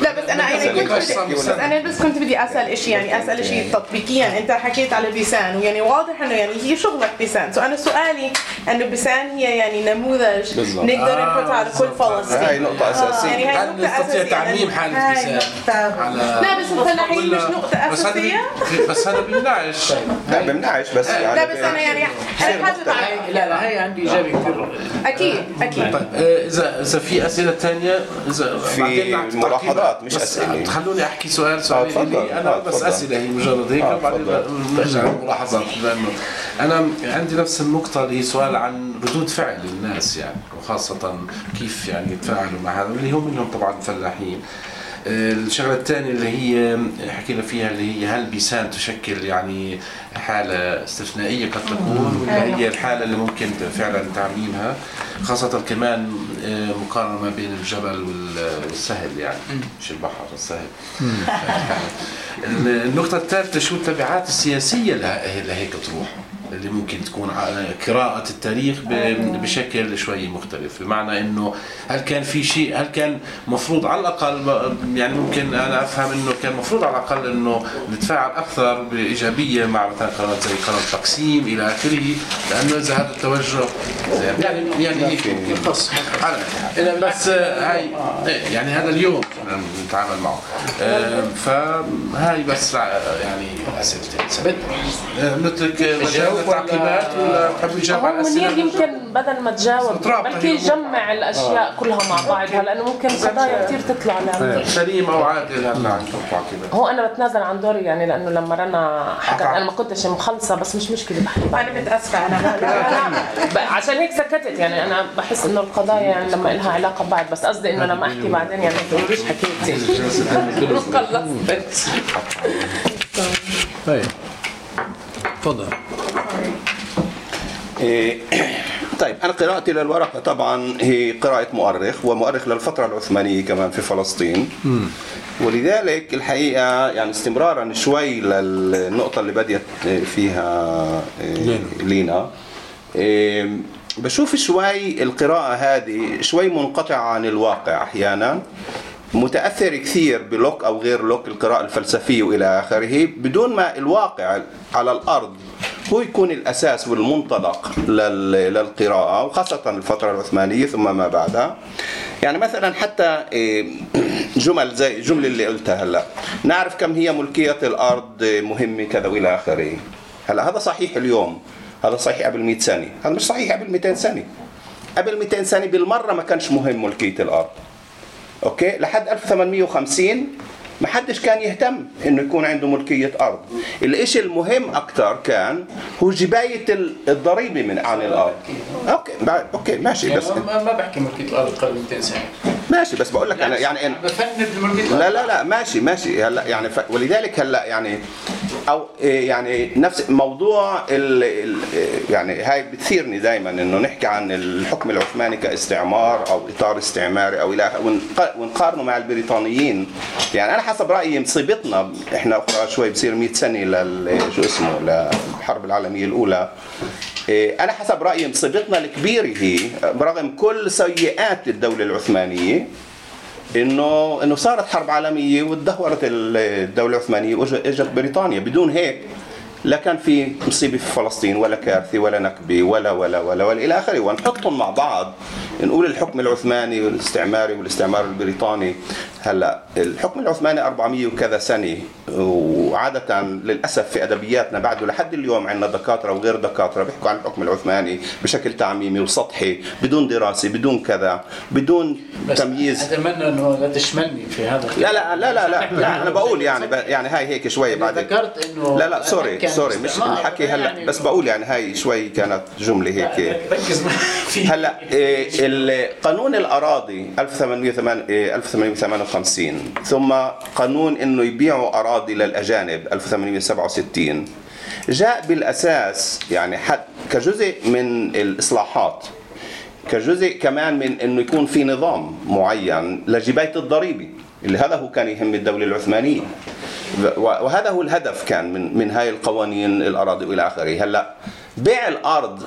لا بس انا يعني كنت بس انا بس كنت بدي اسال شيء يعني اسال شيء تطبيقيا، انت حكيت على بيسان ويعني واضح انه يعني هي شغلك بيسان، سو انا سؤالي انه بيسان هي يعني نموذج نقدر نحط على كل فلسطين، هاي نقطه اساسيه، هل نستطيع تعميم حاله بيسان على لا بس الفلاحين مش نقطه اساسيه، بس هذا بيمنعش لا بيمنعش بس لا بس انا يعني انا حاجه لا لا هي عندي اجابه كثير اكيد اكيد. طيب اذا اذا في اسئله ثانيه اذا في ملاحظات مش اسئله خلوني احكي سؤال سؤال آه انا آه بس فضل. اسئله هي مجرد هيك آه وبعدين نرجع للملاحظات. انا عندي نفس النقطه اللي سؤال عن ردود فعل الناس يعني، وخاصه كيف يعني يتفاعلوا مع هذا اللي هم منهم طبعا فلاحين. الشغله الثانيه اللي هي حكينا فيها اللي هي هل بيسان تشكل يعني حاله استثنائيه قد تكون، ولا هي الحاله اللي ممكن فعلا تعميمها، خاصه كمان مقارنه ما بين الجبل والسهل يعني مش البحر السهل. النقطه الثالثه شو التبعات السياسيه لهيك تروح اللي ممكن تكون قراءة التاريخ بشكل شوي مختلف، بمعنى انه هل كان في شيء، هل كان مفروض على الاقل يعني ممكن انا افهم انه كان مفروض على الاقل انه نتفاعل اكثر بايجابيه مع مثلا قرارات زي قرار تقسيم الى اخره، لانه اذا هذا التوجه يعني يعني يخص يعني بس هاي يعني هذا اليوم نتعامل معه. فهاي بس يعني اسئلتي نترك تعقيبات ولا تحب تجاوب على الاسئله؟ هو يمكن بدل ما تجاوب بلكي يجمع الاشياء آه. كلها مع بعضها، لانه ممكن قضايا كثير تطلع لعندي سليم او عادل. هلا عن تعقيبات هو انا بتنازل عن دوري يعني، لانه لما رنا حكت انا ما كنتش مخلصه، بس مش مشكله بحكي انا متاسفه انا عشان هيك سكتت يعني. انا بحس انه القضايا يعني لما لها علاقه بعد، بس قصدي انه لما احكي بعدين يعني مش حكيت خلصت. طيب تفضل. طيب أنا قراءتي للورقة طبعا هي قراءة مؤرخ، ومؤرخ للفترة العثمانية كمان في فلسطين، ولذلك الحقيقة يعني استمرارا شوي للنقطة اللي بدأت فيها لينا، بشوف شوي القراءة هذه شوي منقطعة عن الواقع أحيانا، متأثر كثير بلوك أو غير لوك، القراءة الفلسفية وإلى آخره، بدون ما الواقع على الأرض هو يكون الأساس والمنطلق للقراءة، وخاصة الفترة العثمانية ثم ما بعدها. يعني مثلا حتى جمل زي الجملة اللي قلتها هلا، نعرف كم هي ملكية الأرض مهمة كذا وإلى آخره. هلا هذا صحيح اليوم، هذا صحيح قبل مئة سنة، هذا مش صحيح قبل مئتين سنة. قبل مئتين سنة بالمرة ما كانش مهم ملكية الأرض. اوكي لحد ألف وثمانمئة وخمسين ما حدش كان يهتم انه يكون عنده ملكيه ارض، الاشي المهم اكثر كان هو جبايه الضريبه من عن الارض. اوكي اوكي ماشي يعني بس ما بحكي ملكيه الارض قبل مئتين سنه ماشي، بس بقول لك انا يعني انا بفند الملكيه الارض. لا لا لا ماشي ماشي هلا يعني ف... ولذلك هلا يعني او يعني نفس موضوع ال... ال... يعني هاي بتثيرني دائما انه نحكي عن الحكم العثماني كاستعمار او اطار استعماري او الى ونقارنه مع البريطانيين. يعني انا حسب رايي مصيبتنا احنا اخرى شوي بصير مئة سنه لل شو اسمه للحرب العالميه الاولى، انا حسب رايي مصيبتنا الكبيره هي برغم كل سيئات الدوله العثمانيه انه انه صارت حرب عالميه وتدهورت الدوله العثمانيه واجت بريطانيا. بدون هيك لا كان في مصيبه في فلسطين ولا كارثه ولا نكبه ولا ولا ولا ولا الى اخره. ونحطهم مع بعض نقول الحكم العثماني والاستعماري والاستعمار البريطاني. هلا الحكم العثماني أربعمئة وكذا سنه، وعاده للاسف في ادبياتنا بعده لحد اليوم عندنا دكاتره وغير دكاتره بيحكوا عن الحكم العثماني بشكل تعميمي وسطحي بدون دراسه بدون كذا بدون تمييز. اتمنى انه لا تشملني في هذا. لا لا لا لا, لا, لا انا بقول يعني يعني هاي هيك شوي بعد ذكرت انه لا لا سوري سوري مش الحكي هلا يعني، بس بقول يعني هاي شوي كانت جمله هيك. هلا قانون الأراضي ألف وثمانمئة وثمانية وخمسين ثم قانون إنه يبيعوا أراضي للأجانب ألف وثمانمئة وسبعة وستين جاء بالأساس يعني حد كجزء من الإصلاحات، كجزء كمان من إنه يكون في نظام معين لجباية الضريبة اللي هذا هو كان يهم الدولة العثمانية، وهذا هو الهدف كان من من هاي القوانين الأراضي وإلى آخره. هلا بيع الأرض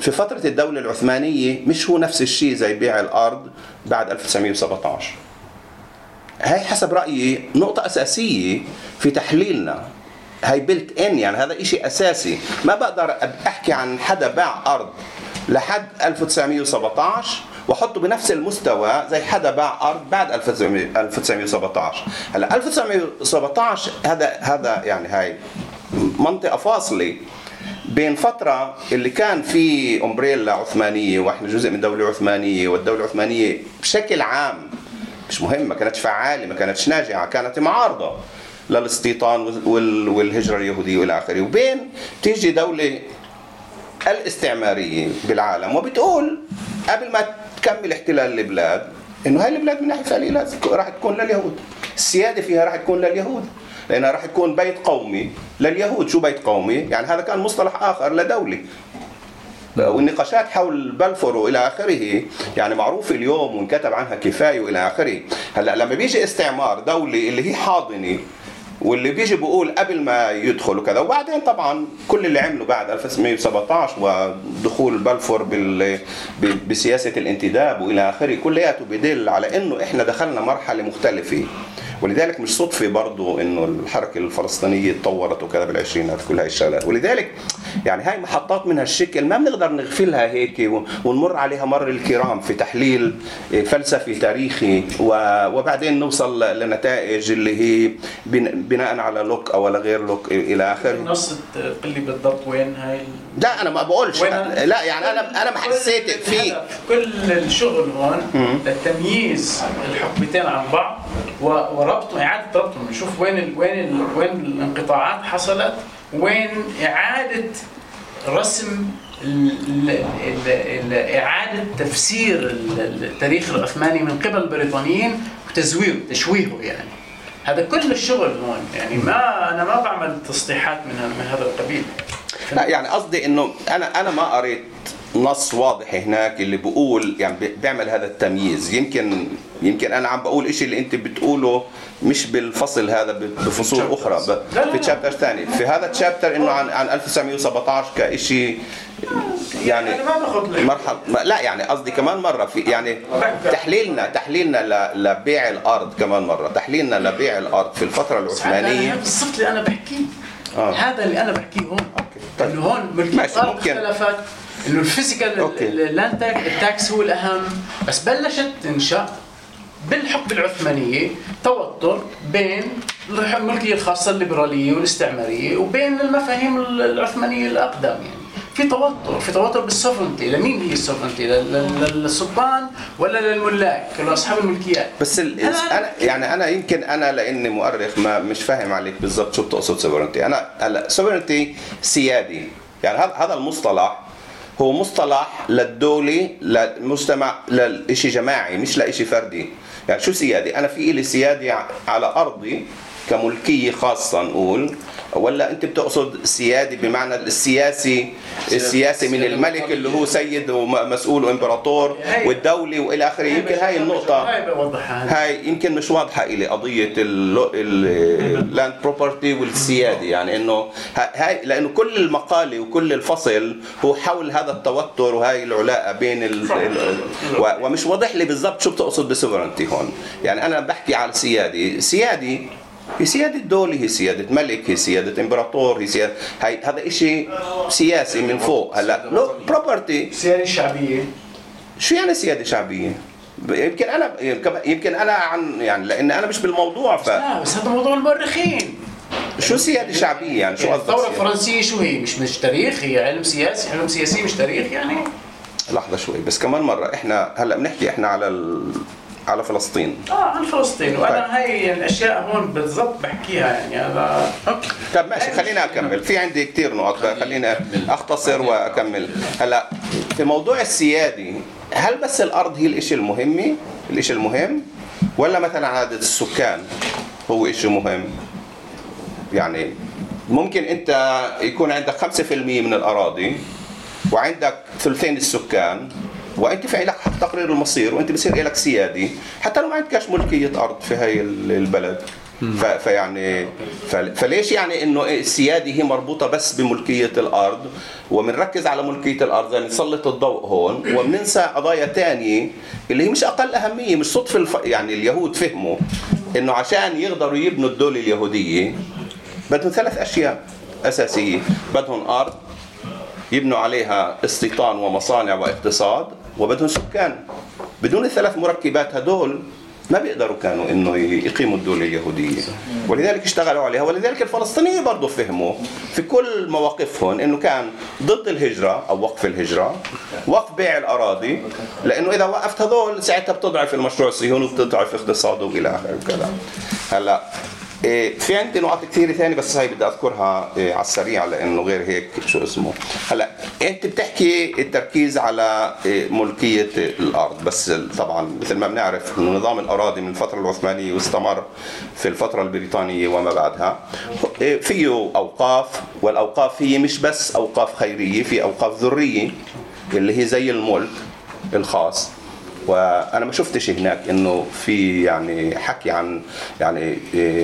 في فترة الدولة العثمانية مش هو نفس الشيء زي بيع الأرض بعد ألف وتسعمئة وسبعة عشر. هاي حسب رأيي نقطة أساسية في تحليلنا، هاي بلت إن يعني هذا إشي أساسي. ما بقدر أحكي عن حدا باع أرض لحد ألف وتسعمئة وسبعة عشر وحطه بنفس المستوى زي حدا باع أرض بعد ألف وتسعمئة وسبعة عشر. هلا ألف وتسعمئة وسبعة عشر هذا هذا يعني هاي منطقة فاصلة بين فترة اللي كان في أمبريلا عثمانية واحنا جزء من دولة عثمانية، والدولة العثمانية بشكل عام مش مهم ما كانتش فعالة ما كانتش ناجعة، كانت معارضة للاستيطان والهجرة اليهودية والى آخره، وبين تيجي دولة الاستعمارية بالعالم وبتقول قبل ما تكمل احتلال البلاد انه هاي البلاد من ناحية فعلية راح تكون لليهود. السيادة فيها راح تكون لليهود، لأنها راح تكون بيت قومي لليهود. شو بيت قومي؟ يعني هذا كان مصطلح آخر لدولة. والنقاشات حول بلفور والى اخره يعني معروف اليوم وانكتب عنها كفايه والى اخره. هلا لما بيجي استعمار دولي اللي هي حاضنه واللي بيجي بقول قبل ما يدخل وكذا، وبعدين طبعا كل اللي عمله بعد ألف وتسعمئة وسبعة عشر ودخول بلفور بال... ب... بسياسه الانتداب والى اخره كلياته بدل على انه احنا دخلنا مرحله مختلفه. ولذلك مش صدفه برضه انه الحركه الفلسطينيه اتطورت وكذا بالعشرينات كل هاي الشغلات. ولذلك يعني هاي محطات من هالشكل ما بنقدر نغفلها هيك ونمر عليها مر الكرام في تحليل فلسفي تاريخي وبعدين نوصل لنتائج اللي هي بناء على لوك او على غير لوك الى اخره. نص قلي بالضبط وين هاي؟ لا انا ما بقولش، لا يعني انا انا ما حسيت فيه. كل الشغل هون للتمييز الحقبتين عن بعض و ربطهم، إعادة ربطهم، نشوف وين ال وين ال وين الانقطاعات حصلت، وين إعادة رسم ال ال ال إعادة تفسير التاريخ العثماني من قبل البريطانيين وتزويره تشويهه. يعني هذا كل الشغل هون، يعني ما أنا ما بعمل تصريحات من من هذا القبيل. لا يعني قصدي إنه أنا أنا ما قريت نص واضح هناك اللي بقول يعني بيعمل هذا التمييز. يمكن يمكن انا عم بقول شيء اللي انت بتقوله مش بالفصل هذا، بفصول اخرى في تشابتر ثاني. في هذا التشابتر انه عن عن ألف وتسعمئة وسبعة عشر كشيء يعني مرحله. لا يعني قصدي كمان مره في يعني تحليلنا تحليلنا لبيع الارض، كمان مره تحليلنا لبيع الارض في الفتره العثمانيه. بالضبط اللي انا بحكيه، هذا اللي انا بحكيه هون. طيب. انه هون ملكيه الارض اختلفت، انه الفيزيكال لاند تاكس هو الاهم، بس بلشت تنشا بالحقبه العثمانيه توتر بين الملكيه الخاصه الليبراليه والاستعماريه وبين المفاهيم العثمانيه الاقدم. يعني في توتر، في توتر بالسوفرنتي. لمين هي السوفرنتي؟ للسلطان ولا للملاك ولا اصحاب الملكيات؟ بس انا يعني انا يمكن انا لاني مؤرخ ما مش فاهم عليك بالضبط شو بتقصد سوفرنتي. انا هلا سوفرنتي سيادي، يعني هذا هذا المصطلح هو مصطلح للدولة للمجتمع لشيء جماعي مش لشيء فردي. يعني شو سيادي؟ أنا في إلي سيادة على أرضي كملكية خاصة نقول، ولا أنت بتقصد سيادي بمعنى السياسي السياسي من الملك اللي هو سيد ومسؤول وإمبراطور والدولي وإلى آخره؟ يمكن هاي النقطة هاي يمكن مش واضحة إلي قضية اللاند بروبرتي والسيادي. يعني إنه هاي لأنه كل المقالة وكل الفصل هو حول هذا التوتر وهاي العلاقة بين ال ومش واضح لي بالضبط شو بتقصد بسوفرنتي هون. يعني أنا بحكي على سيادي، سيادي هي سيادة دولة، هي سيادة ملك، هي سيادة امبراطور، هي سيادة هي هذا شيء سياسي من فوق. هلا لو بروبرتي سيادة شعبية، شو يعني سيادة شعبية؟ يمكن انا يمكن انا عن يعني لان انا مش بالموضوع ف لا بس هذا موضوع المؤرخين. شو سيادة شعبية يعني؟ شو قصدك؟ الثورة الفرنسية شو هي؟ مش مش تاريخ، هي علم سياسي، علم سياسي مش تاريخ يعني. لحظة شوي بس كمان مرة، احنا هلا بنحكي احنا على ال على فلسطين. اه على فلسطين، وانا هاي الاشياء هون بالضبط بحكيها يعني هذا. طب ماشي خليني اكمل، في عندي كثير نقاط خليني اختصر واكمل. هلا في موضوع السيادي، هل بس الارض هي الشيء المهم؟ الشيء المهم؟ ولا مثلا عدد السكان هو شيء مهم؟ يعني ممكن انت يكون عندك خمسة بالمئة من الاراضي وعندك ثلثين السكان وانت في لك حق تقرير المصير وانت بصير لك سيادي حتى لو ما عندكش ملكيه ارض في هاي البلد. فيعني فليش يعني انه السيادي هي مربوطه بس بملكيه الارض وبنركز على ملكيه الارض يعني نسلط الضوء هون وبننسى قضايا ثانيه اللي هي مش اقل اهميه. مش صدفه الف... يعني اليهود فهموا انه عشان يقدروا يبنوا الدوله اليهوديه بدهم ثلاث اشياء اساسيه، بدهم ارض يبنوا عليها استيطان ومصانع واقتصاد، وبدهم سكان. بدون الثلاث مركبات هدول ما بيقدروا كانوا انه يقيموا الدوله اليهوديه، ولذلك اشتغلوا عليها. ولذلك الفلسطينيين برضه فهموا في كل مواقفهم انه كان ضد الهجره او وقف الهجره، وقف بيع الاراضي، لانه اذا وقفت هذول ساعتها بتضعف المشروع الصهيوني وبتضعف اقتصاده والى اخره وكذا. هلا في عندي نقاط كتير ثاني بس هاي بدي اذكرها على السريع لانه غير هيك شو اسمه. هلا انت بتحكي التركيز على ملكيه الارض، بس طبعا مثل ما بنعرف انه نظام الاراضي من الفتره العثمانيه واستمر في الفتره البريطانيه وما بعدها، فيه اوقاف، والاوقاف هي مش بس اوقاف خيريه، في اوقاف ذريه اللي هي زي الملك الخاص. وانا ما شفتش هناك انه في يعني حكي عن يعني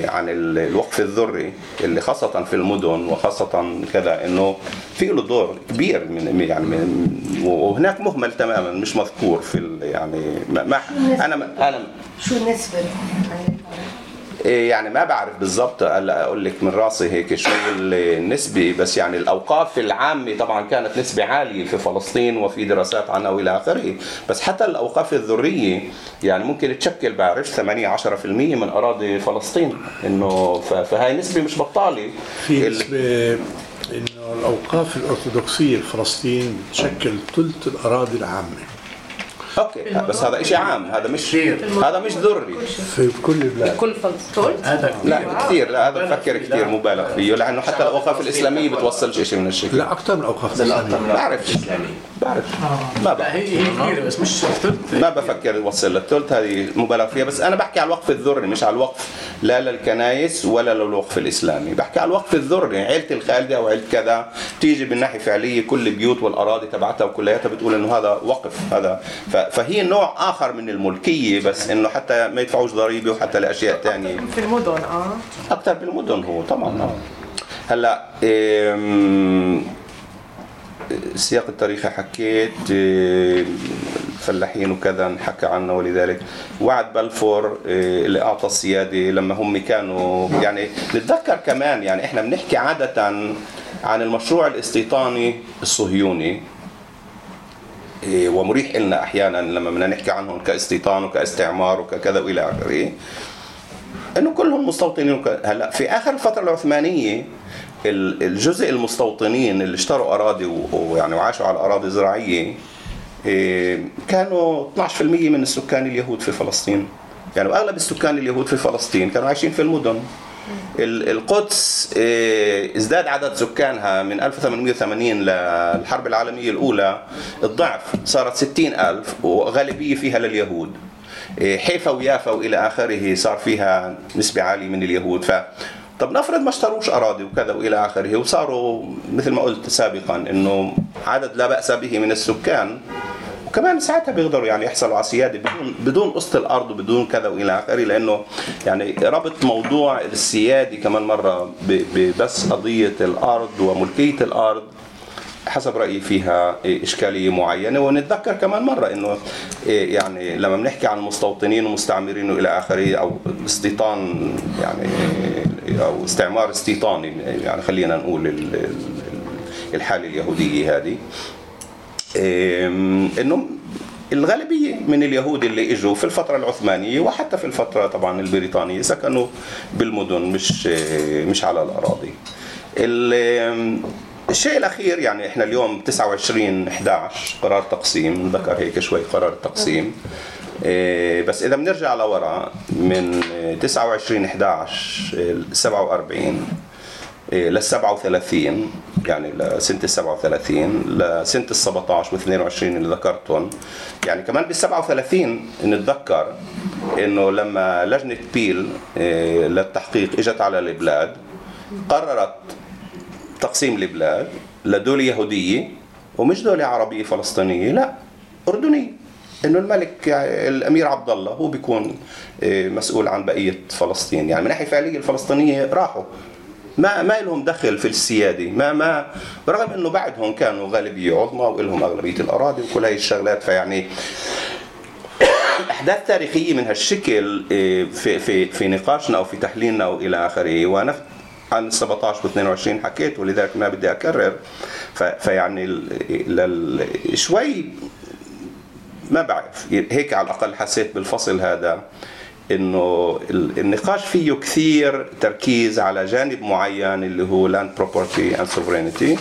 عن الوقف الذري اللي خاصه في المدن وخاصه كذا، انه في له دور كبير من يعني من وهناك مهمل تماما، مش مذكور في يعني ما, ما انا ما انا شو النسبه يعني ما بعرف بالضبط هلا اقول لك من راسي هيك شو النسبه، بس يعني الاوقاف العامه طبعا كانت نسبه عاليه في فلسطين وفي دراسات عنها والى اخره، بس حتى الاوقاف الذريه يعني ممكن تشكل بعرف ثمانية عشرة بالمئة من اراضي فلسطين، انه فهي نسبه مش بطاله. في نسبه انه الاوقاف الارثوذكسيه بفلسطين تشكل ثلث الاراضي العامه. اوكي، بس هذا شيء عام، هذا مش هذا مش ذري في كل البلاد، كل فلسطين هذا لا كثير، لا هذا بفكر كثير مبالغ فيه، لانه حتى الاوقاف الاسلاميه بتوصل شيء من الشكل، لا اكثر من الاوقاف الاسلاميه. بعرف بعرف ما بعرف هي كثير بس مش ثلث، ما بفكر يوصل للثلث، هذه مبالغ فيها. بس انا بحكي على الوقف الذري، مش على الوقف لا للكنائس ولا للوقف الاسلامي، بحكي على الوقف الذري. عيله الخالدي او عيله كذا تيجي بالناحيه الفعليه كل البيوت والاراضي تبعتها وكلياتها بتقول انه هذا وقف، هذا فهي نوع اخر من الملكيه، بس انه حتى ما يدفعوش ضريبه وحتى لاشياء ثانيه في المدن. اه اكثر بالمدن هو طبعا. آه. هلا السياق التاريخي حكيت الفلاحين وكذا نحكى عنه، ولذلك وعد بلفور اللي اعطى السياده لما هم كانوا يعني نتذكر كمان يعني احنا بنحكي عاده عن المشروع الاستيطاني الصهيوني ومريح لنا احيانا لما بدنا نحكي عنهم كاستيطان وكاستعمار وككذا والى اخره، انه كلهم مستوطنين. هلا في اخر الفتره العثمانيه الجزء المستوطنين اللي اشتروا اراضي ويعني وعاشوا على اراضي زراعيه كانوا اثنعش بالمئة من السكان اليهود في فلسطين، يعني اغلب السكان اليهود في فلسطين كانوا عايشين في المدن. القدس ازداد عدد سكانها من ألف وثمانمئة وثمانين للحرب العالمية الأولى الضعف، صارت ستين ألف وغالبية فيها لليهود. حيفا ويافا وإلى آخره صار فيها نسبة عالية من اليهود. ف طب نفرض ما اشتروش أراضي وكذا وإلى آخره وصاروا مثل ما قلت سابقا إنه عدد لا بأس به من السكان، كمان ساعتها بيقدروا يعني يحصلوا على سياده بدون بدون قسط الارض وبدون كذا والى اخره، لانه يعني ربط موضوع السياده كمان مره بس قضيه الارض وملكيه الارض حسب رايي فيها اشكاليه معينه. ونتذكر كمان مره انه يعني لما بنحكي عن مستوطنين ومستعمرين والى اخره او استيطان يعني او استعمار استيطاني يعني خلينا نقول الحاله اليهوديه هذه، انه الغالبيه من اليهود اللي اجوا في الفتره العثمانيه وحتى في الفتره طبعا البريطانيه سكنوا بالمدن مش مش على الاراضي. الشيء الاخير يعني احنا اليوم تسعة وعشرين إحدى عشر قرار تقسيم، ذكر هيك شوي قرار التقسيم، بس اذا بنرجع لورا من تسعة وعشرين إحدى عشر سبعة وأربعين لل سبعة وثلاثين يعني لسنة ال سبعة وثلاثين لسنة ال سبعة عشر و اثنين وعشرين اللي ذكرتهم، يعني كمان بال سبعة وثلاثين نتذكر انه لما لجنة بيل للتحقيق اجت على البلاد قررت تقسيم البلاد لدولة يهودية ومش دولة عربية فلسطينية، لا أردنية، انه الملك الامير عبد الله هو بيكون مسؤول عن بقية فلسطين. يعني من ناحية فعلية الفلسطينية راحوا ما ما لهم دخل في السياده، ما ما برغم انه بعدهم كانوا غالبيه عظمى والهم اغلبيه الاراضي وكل هاي الشغلات. فيعني احداث تاريخيه من هالشكل في في في نقاشنا او في تحليلنا والى اخره. وانا عن سبعة عشر و اثنين وعشرين حكيت ولذلك ما بدي اكرر. فيعني لل... شوي ما بعرف هيك على الاقل حسيت بالفصل هذا انه النقاش فيه كثير تركيز على جانب معين اللي هو land property and sovereignty،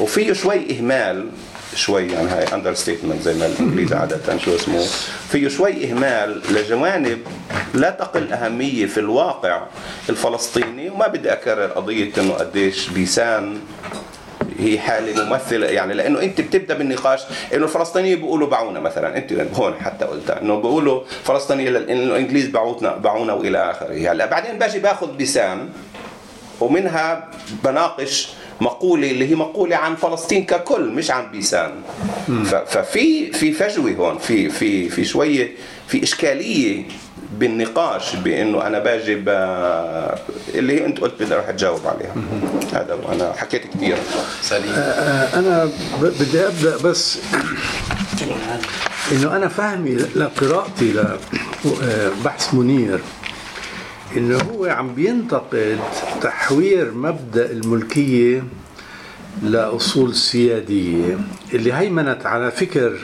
وفيه شوي اهمال شوي يعني هاي اندر ستيتمنت زي ما الانجليز عاده شو اسمه، فيه شوي اهمال لجوانب لا تقل اهميه في الواقع الفلسطيني. وما بدي اكرر قضيه انه قديش بيسان هي حاله ممثله، يعني لانه انت بتبدا بالنقاش انه الفلسطينيين بيقولوا باعونا مثلا، انت هون حتى قلتها انه بيقولوا فلسطينيين انه الانجليز باعونا باعونا والى اخره. هلا بعدين باجي باخذ بيسان ومنها بناقش مقولة اللي هي مقولة عن فلسطين ككل مش عن بيسان. ففي في فجوة هون، في في في شوية في إشكالية بالنقاش بأنه أنا باجي اللي هي أنت قلت بدي أروح أتجاوب عليها. هذا أنا حكيت كثير سليم. أنا بدي أبدأ بس إنه أنا فهمي لقراءتي لبحث منير إنه هو عم بينتقد تحوير مبدأ الملكية لأصول سيادية، اللي هيمنت على فكر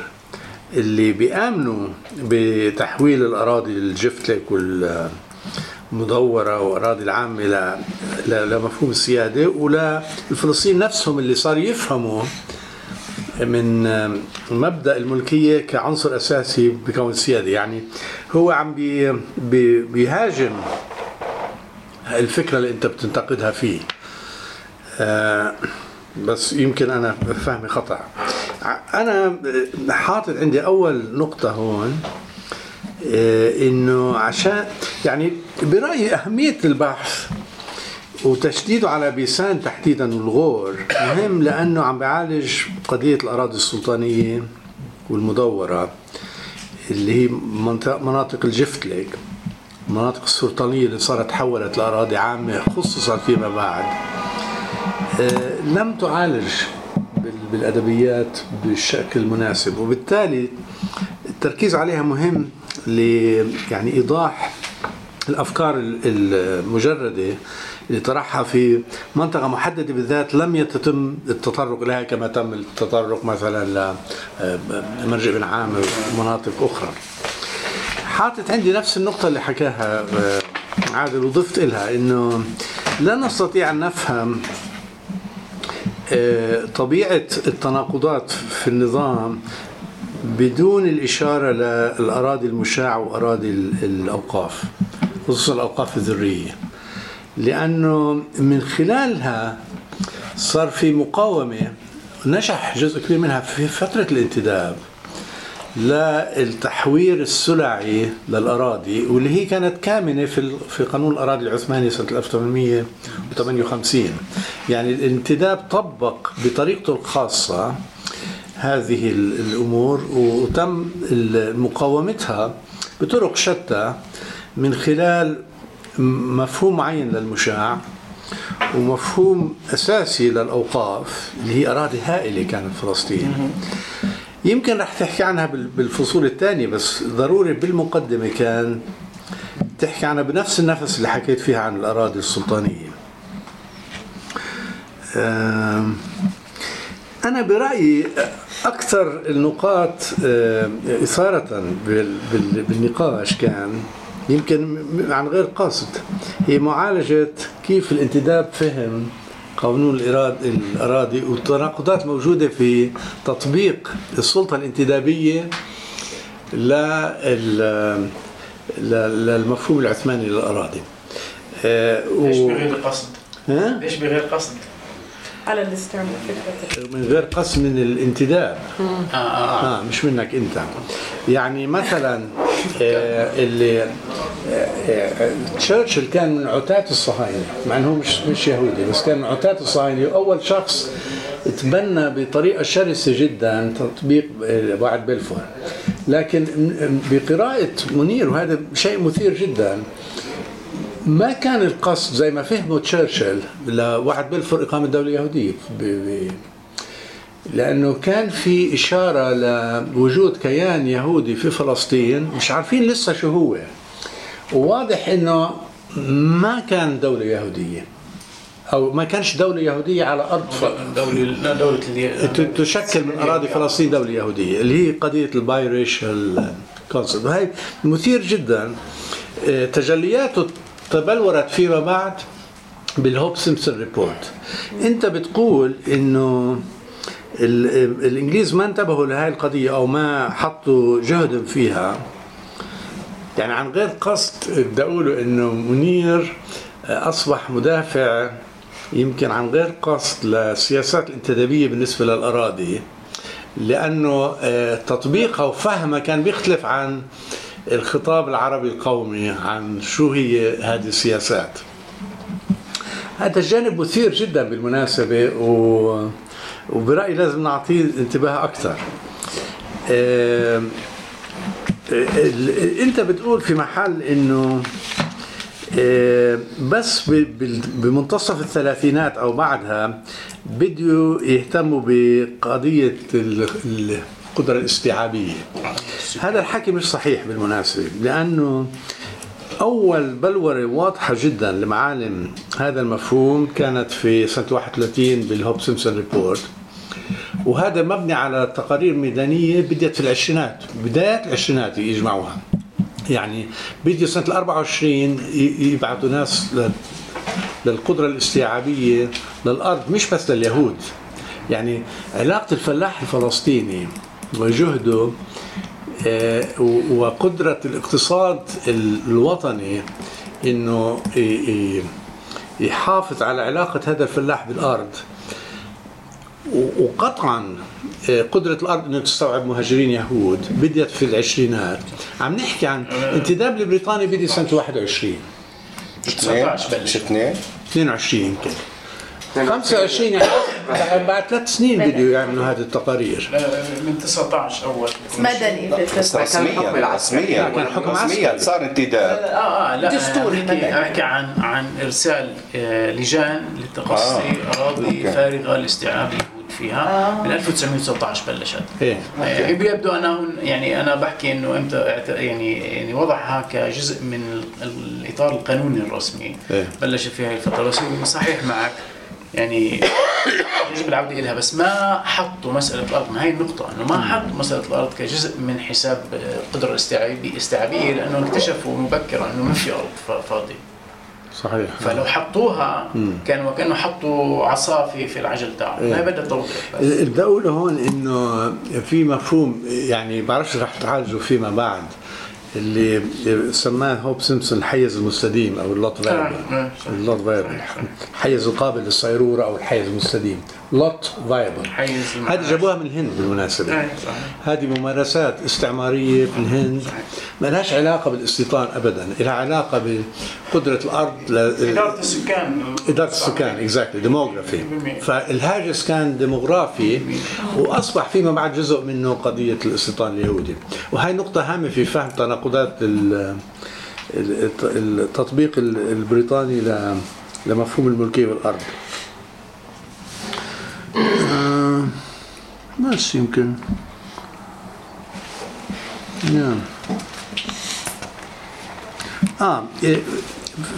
اللي بيآمنوا بتحويل الأراضي الجفتلك والمدورة وأراضي العامة لمفهوم السيادة، وللفلسطينيين نفسهم اللي صار يفهموا من مبدأ الملكية كعنصر أساسي بكون السيادة. يعني هو عم بي بي بيهاجم الفكرة اللي أنت بتنتقدها فيه. آه بس يمكن أنا فهمي خطأ. أنا حاطط عندي أول نقطة هون آه إنه عشان يعني برأيي أهمية البحث وتشديده على بيسان تحديدا الغور مهم، لأنه عم بيعالج قضية الأراضي السلطانية والمدورة اللي هي مناطق الجفتلك، المناطق السلطانية اللي صارت تحولت لأراضي عامة خصصت فيما بعد. أه لم تعالج بالأدبيات بالشكل المناسب، وبالتالي التركيز عليها مهم ل يعني إيضاح الأفكار المجردة اللي طرحها في منطقة محددة بالذات لم يتم التطرق لها كما تم التطرق مثلا لمرجع بن عامر ومناطق أخرى. حاطط عندي نفس النقطة اللي حكاها عادل وضفت إلها، إنه لا نستطيع أن نفهم طبيعة التناقضات في النظام بدون الإشارة للأراضي المشاعة وأراضي الأوقاف، خصوصا الأوقاف الذرية، لأنه من خلالها صار في مقاومة نجح جزء كبير منها في فترة الانتداب للتحوير السلعي للأراضي، واللي هي كانت كامنة في في قانون الأراضي العثماني سنة ألف وثمانمئة وثمانية وخمسين. يعني الانتداب طبق بطريقته الخاصة هذه الأمور، وتم مقاومتها بطرق شتى من خلال مفهوم معين للمشاع ومفهوم أساسي للأوقاف اللي هي أراضي هائلة كانت فلسطين. يمكن رح تحكي عنها بالفصول الثانية، بس ضروري بالمقدمة كان تحكي عنها بنفس النفس اللي حكيت فيها عن الأراضي السلطانية. أنا برأيي أكثر النقاط إثارة بالنقاش كان يمكن عن غير قصد هي معالجة كيف الانتداب فهم قانون الأراضي والتناقضات موجودة في تطبيق السلطة الانتدابية للمفهوم العثماني للأراضي. ليش بغير قصد؟ ليش بغير قصد؟ على الاستعمال من غير قصد من الانتداب. آه, آه, آه مش منك أنت. يعني مثلا اللي تشرشل كان من عتاة الصهاينة، مع انه مش مش يهودي بس كان من عتاة الصهاينة، واول شخص تبنى بطريقه شرسه جدا تطبيق وعد بلفور. لكن بقراءة منير، وهذا شيء مثير جدا، ما كان القصد زي ما فهمه تشرشل لوعد بلفور اقامه دوله يهوديه، لأنه كان في إشارة لوجود كيان يهودي في فلسطين مش عارفين لسه شو هو، وواضح إنه ما كان دولة يهودية أو ما كانش دولة يهودية على أرض ف... دولة دولة اللي... تشكل من أراضي فلسطين دولة يهودية، اللي هي قضية البايريشال كونسبت. وهي مثير جدا تجلياته تبلورت فيما بعد بالهوب سيمسون ريبورت. أنت بتقول إنه الإنجليز ما انتبهوا لهذه القضية أو ما حطوا جهدا فيها، يعني عن غير قصد. بدي أقوله إنه منير أصبح مدافع يمكن عن غير قصد للسياسات الانتدابية بالنسبة للأراضي، لأنه تطبيقها وفهمها كان بيختلف عن الخطاب العربي القومي عن شو هي هذه السياسات. هذا الجانب مثير جدا بالمناسبة، و وبرأيي لازم نعطيه انتباه أكثر. أه... أنت بتقول في محل إنه أه... بس بمنتصف الثلاثينات أو بعدها بدوا يهتموا بقضية القدرة الاستيعابية. هذا الحكي مش صحيح بالمناسبة، لأنه أول بلورة واضحة جدا لمعالم هذا المفهوم كانت في سنة واحد وثلاثين بالهوب سيمسون ريبورت، وهذا مبني على تقارير ميدانية بدأت في العشرينات، بداية العشرينات يجمعوها. يعني بدأوا سنة الأربعة وعشرين يبعثوا ناس للقدرة الاستيعابية للأرض، مش بس لليهود. يعني علاقة الفلاح الفلسطيني وجهده وقدرة الاقتصاد الوطني انه يحافظ على علاقة هذا الفلاح بالارض، وقطعا قدرة الارض انه تستوعب مهاجرين يهود بدأت في العشرينات. عم نحكي عن انتداب البريطاني بدأ سنة واحد وعشرين، مش تسعة عشر، مش اثنين وعشرين يمكن خمسة وعشرين، يعني بعد ثلاث سنين بدوا يعملوا هذه التقارير. من تسعة عشر اول مدني رسميا رسميا رسميا صار انتداب. اه اه لا دستوري. احكي عن عن ارسال لجان للتقصي اراضي فارغه لاستيعاب اليهود فيها من ألف وتسعمئة وتسعة عشر بلشت. يبدو انا يعني انا بحكي انه امتى يعني يعني وضعها كجزء من الاطار القانوني الرسمي بلشت في هاي الفتره. صحيح معك، يعني يجب العودة إليها، بس ما حطوا مسألة الأرض. ما هي النقطة، إنه ما حطوا مسألة الأرض كجزء من حساب القدرة الاستيعابية، لأنه اكتشفوا مبكرا إنه ما في أرض فاضية. صحيح. فلو حطوها كان وكأنه حطوا عصا في في العجل تاعهم. ما بدها توضيح. بدي أقوله هون إنه في مفهوم يعني بعرفش رح تعالجه فيما بعد، اللي سماه هوب سيمسون الحيز المستديم او اللوت فايبل. اللوت فايبل الحيز القابل للصيروره او الحيز المستديم، لوت فايبل. هذه جابوها من الهند بالمناسبه. هذه ممارسات استعماريه في الهند ما لهاش علاقه بالاستيطان ابدا، لها علاقه بقدره الارض اداره السكان. اداره السكان اكزاكتلي ديموغرافي. فالهاجس كان ديموغرافي واصبح فيما بعد جزء منه قضيه الاستيطان اليهودي. وهي نقطه هامه في فهم تناقضات التطبيق البريطاني لمفهوم الملكية والأرض. بس يمكن آه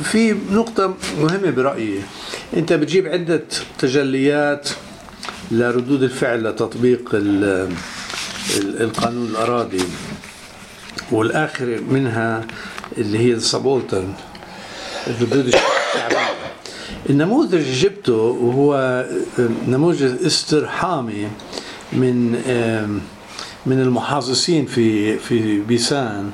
في نقطة مهمة برأيي. أنت بتجيب عدة تجليات لردود الفعل لتطبيق القانون الأراضي، والآخر منها اللي هي السبولتن الردود الشعبية. النموذج اللي جبته وهو نموذج استرحامي من من المحاصصين في في بيسان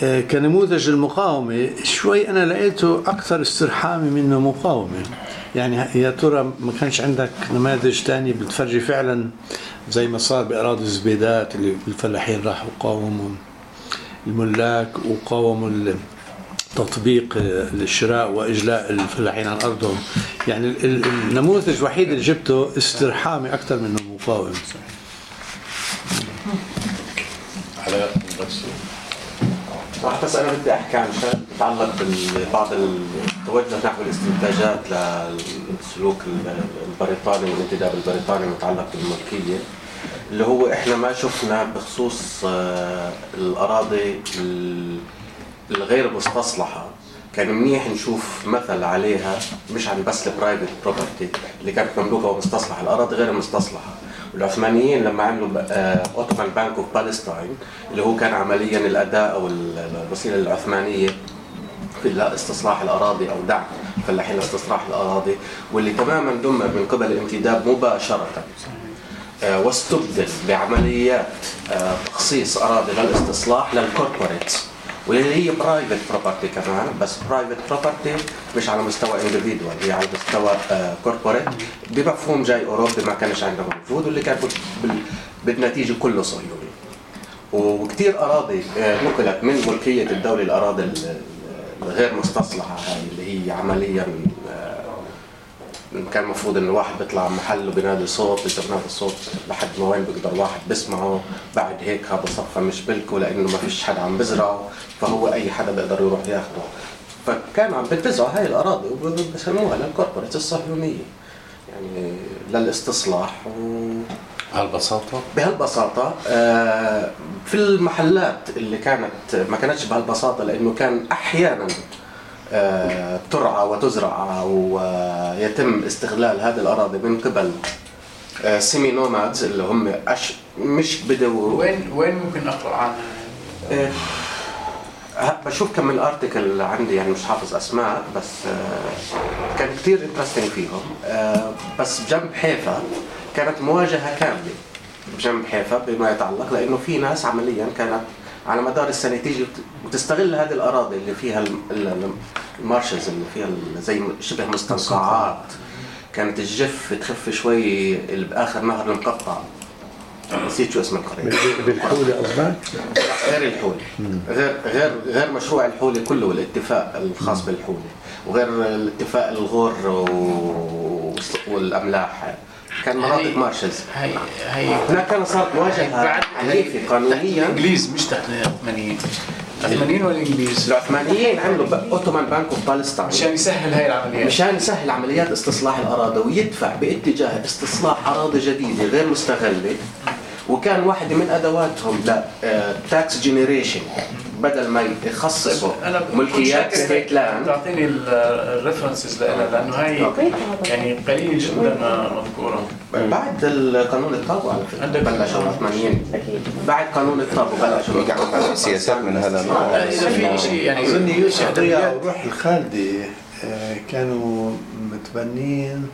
كنموذج المقاومة، شوي أنا لقيته أكثر استرحامي منه مقاومة. يعني يا ترى ما كانش عندك نماذج تاني بتفرجي فعلا زي ما صار بأراضي الزبيدات اللي الفلاحين راحوا قاوموا الملاك وقاوموا تطبيق الشراء وإجلاء الفلاحين عن أرضهم. يعني النموذج الوحيد اللي جبته استرحامي أكثر منه مقاوم. على نفسه صح. بس أنا بدي أحكي عن شيء يتعلق ببعض التوجه نحو الاستنتاجات للسلوك البريطاني والانتداب البريطاني المتعلق بالملكية، اللي هو إحنا ما شفنا بخصوص الأراضي الغير مستصلحة. كان منيح نشوف مثل عليها، مش عن بس البرايفت بروبرتي اللي كانت مملوكة ومستصلحة، الأراضي غير مستصلحة. والعثمانيين لما عملوا اوتومان بانك اوف بالستاين اللي هو كان عمليا الاداء او الوسيله العثمانيه لاستصلاح الاراضي او دعم الفلاحين لاستصلاح الاراضي، واللي تماما دمر من قبل الانتداب مباشره واستبدل بعمليات تخصيص اراضي للاستصلاح للكوربوريت، واللي هي برايفت بروبرتي كمان، بس برايفت بروبرتي مش على مستوى انديفيدوال، هي على مستوى كوربوريت بمفهوم جاي اوروبي ما كانش عندنا موجود، واللي كان بالنتيجه كله صهيوني. وكثير اراضي نقلت من ملكيه الدوله الاراضي الغير مستصلحه هاي اللي هي عمليا كان المفروض ان الواحد بيطلع محله بينادي صوت بينادي صوت لحد ما وين بيقدر واحد بيسمعه، بعد هيك هذا صفى مش بلكه لانه ما فيش حدا عم بزرعه، فهو اي حدا بيقدر يروح ياخده. فكان عم بتزرع هاي الاراضي وبسموها للكوربوريت الصهيونيه، يعني للاستصلاح و بهالبساطة؟ بهالبساطة آه في المحلات اللي كانت ما كانتش بهالبساطة، لأنه كان أحيانا آه ترعى وتزرع ويتم استغلال هذه الأراضي من قبل آه سيمي نومادز اللي هم أش مش بدو. وين وين ممكن أقرأ عنها؟ آه بشوف كم من الارتكل عندي، يعني مش حافظ اسماء، بس آه كان كثير انترستنج فيهم. آه بس بجنب حيفا كانت مواجهه كامله بجنب حيفا بما يتعلق، لانه في ناس عمليا كانت على مدار السنه تيجي وتستغل هذه الاراضي اللي فيها المارشز اللي فيها زي شبه مستنقعات، كانت الجف تخف شوي باخر نهر المقطع، نسيت شو اسم القريه بالحوله قصدك؟ غير الحوله، غير غير غير مشروع الحوله كله والاتفاق الخاص بالحوله، وغير الاتفاق الغور و... والاملاح، كان مناطق مارشز. هي هي هناك كان صار مواجهه حليفه قانونيا. انجليز مش تحت العثمانيين، العثمانيين ولا الانجليز؟ العثمانيين عملوا اوتومان بانك اوف بالستاين مشان يسهل هاي العمليات، مشان يسهل عمليات استصلاح الاراضي ويدفع باتجاه استصلاح اراضي جديده غير مستغله، وكان واحدة من ادواتهم للتاكس جنريشن، بدل ما يخصصوا ملكيات ستيت لاند. تعطيني الريفرنسز لها لانه هاي أوكي. يعني قليل جدا مذكوره. بعد القانون الطابو على فكره بلشوا العثمانيين، بعد قانون الطابو بلشوا يقعدوا سياسات من هذا النوع. اذا في شيء يعني اظني يوسف غياء وروح الخالدي كانوا متبنين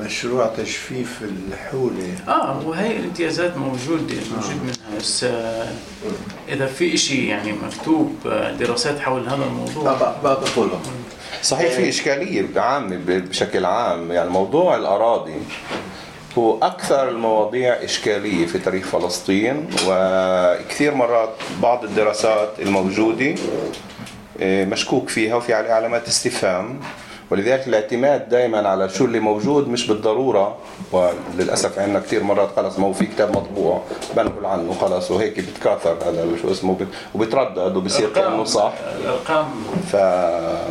مشروع تجفيف الحوله. اه وهي الامتيازات موجوده موجود منها، بس آه اذا في شيء يعني مكتوب دراسات حول هذا الموضوع بقولها. صحيح في اشكاليه عامه بشكل عام، يعني موضوع الاراضي هو اكثر المواضيع اشكاليه في تاريخ فلسطين، وكثير مرات بعض الدراسات الموجوده مشكوك فيها وفي عليها علامات استفهام، ولذلك الاعتماد دائما على شو اللي موجود مش بالضروره، وللاسف عندنا كثير مرات خلص ما هو في كتاب مطبوع بنقول عنه خلص وهيك بتكاثر هذا شو اسمه وبتردد وبصير كانه صح. الارقام ف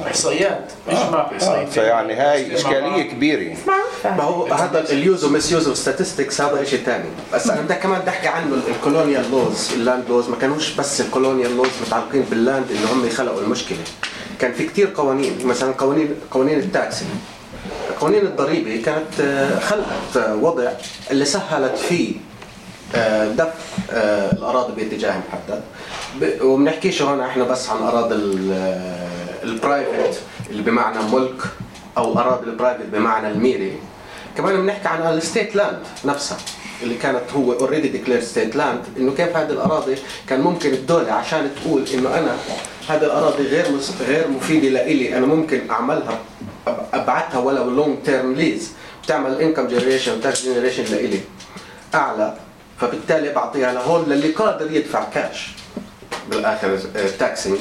احصائيات اجمع احصائيات، فيعني هاي اشكاليه كبيره. ما هو هذا اليوز ومس يوز ستاتستكس هذا شيء ثاني، بس انا بدي كمان بدي احكي عنه. الكولونيال لوز، اللاند لوز ما كانوش بس الكولونيال لوز متعلقين باللاند اللي هم خلقوا المشكله، كان في كثير قوانين، مثلا قوانين قوانين التاكسي، قوانين الضريبه كانت خلقت وضع اللي سهلت فيه دفع الاراضي باتجاه محدد، وبنحكيش هون احنا بس عن اراضي البرايفت اللي بمعنى ملك او اراضي البرايفت بمعنى الميري، كمان بنحكي عن الستيت لاند نفسها اللي كانت هو اوريدي ديكلير ستيت لاند، انه كيف هذه الاراضي كان ممكن الدوله عشان تقول انه انا هذه الاراضي غير غير مفيده لإلي، انا ممكن اعملها ابعتها ولو لونج تيرم ليز، بتعمل انكم جنريشن وتاكس جنريشن لإلي اعلى، فبالتالي بعطيها لهون للي قادر يدفع كاش بالاخر تاكسينج،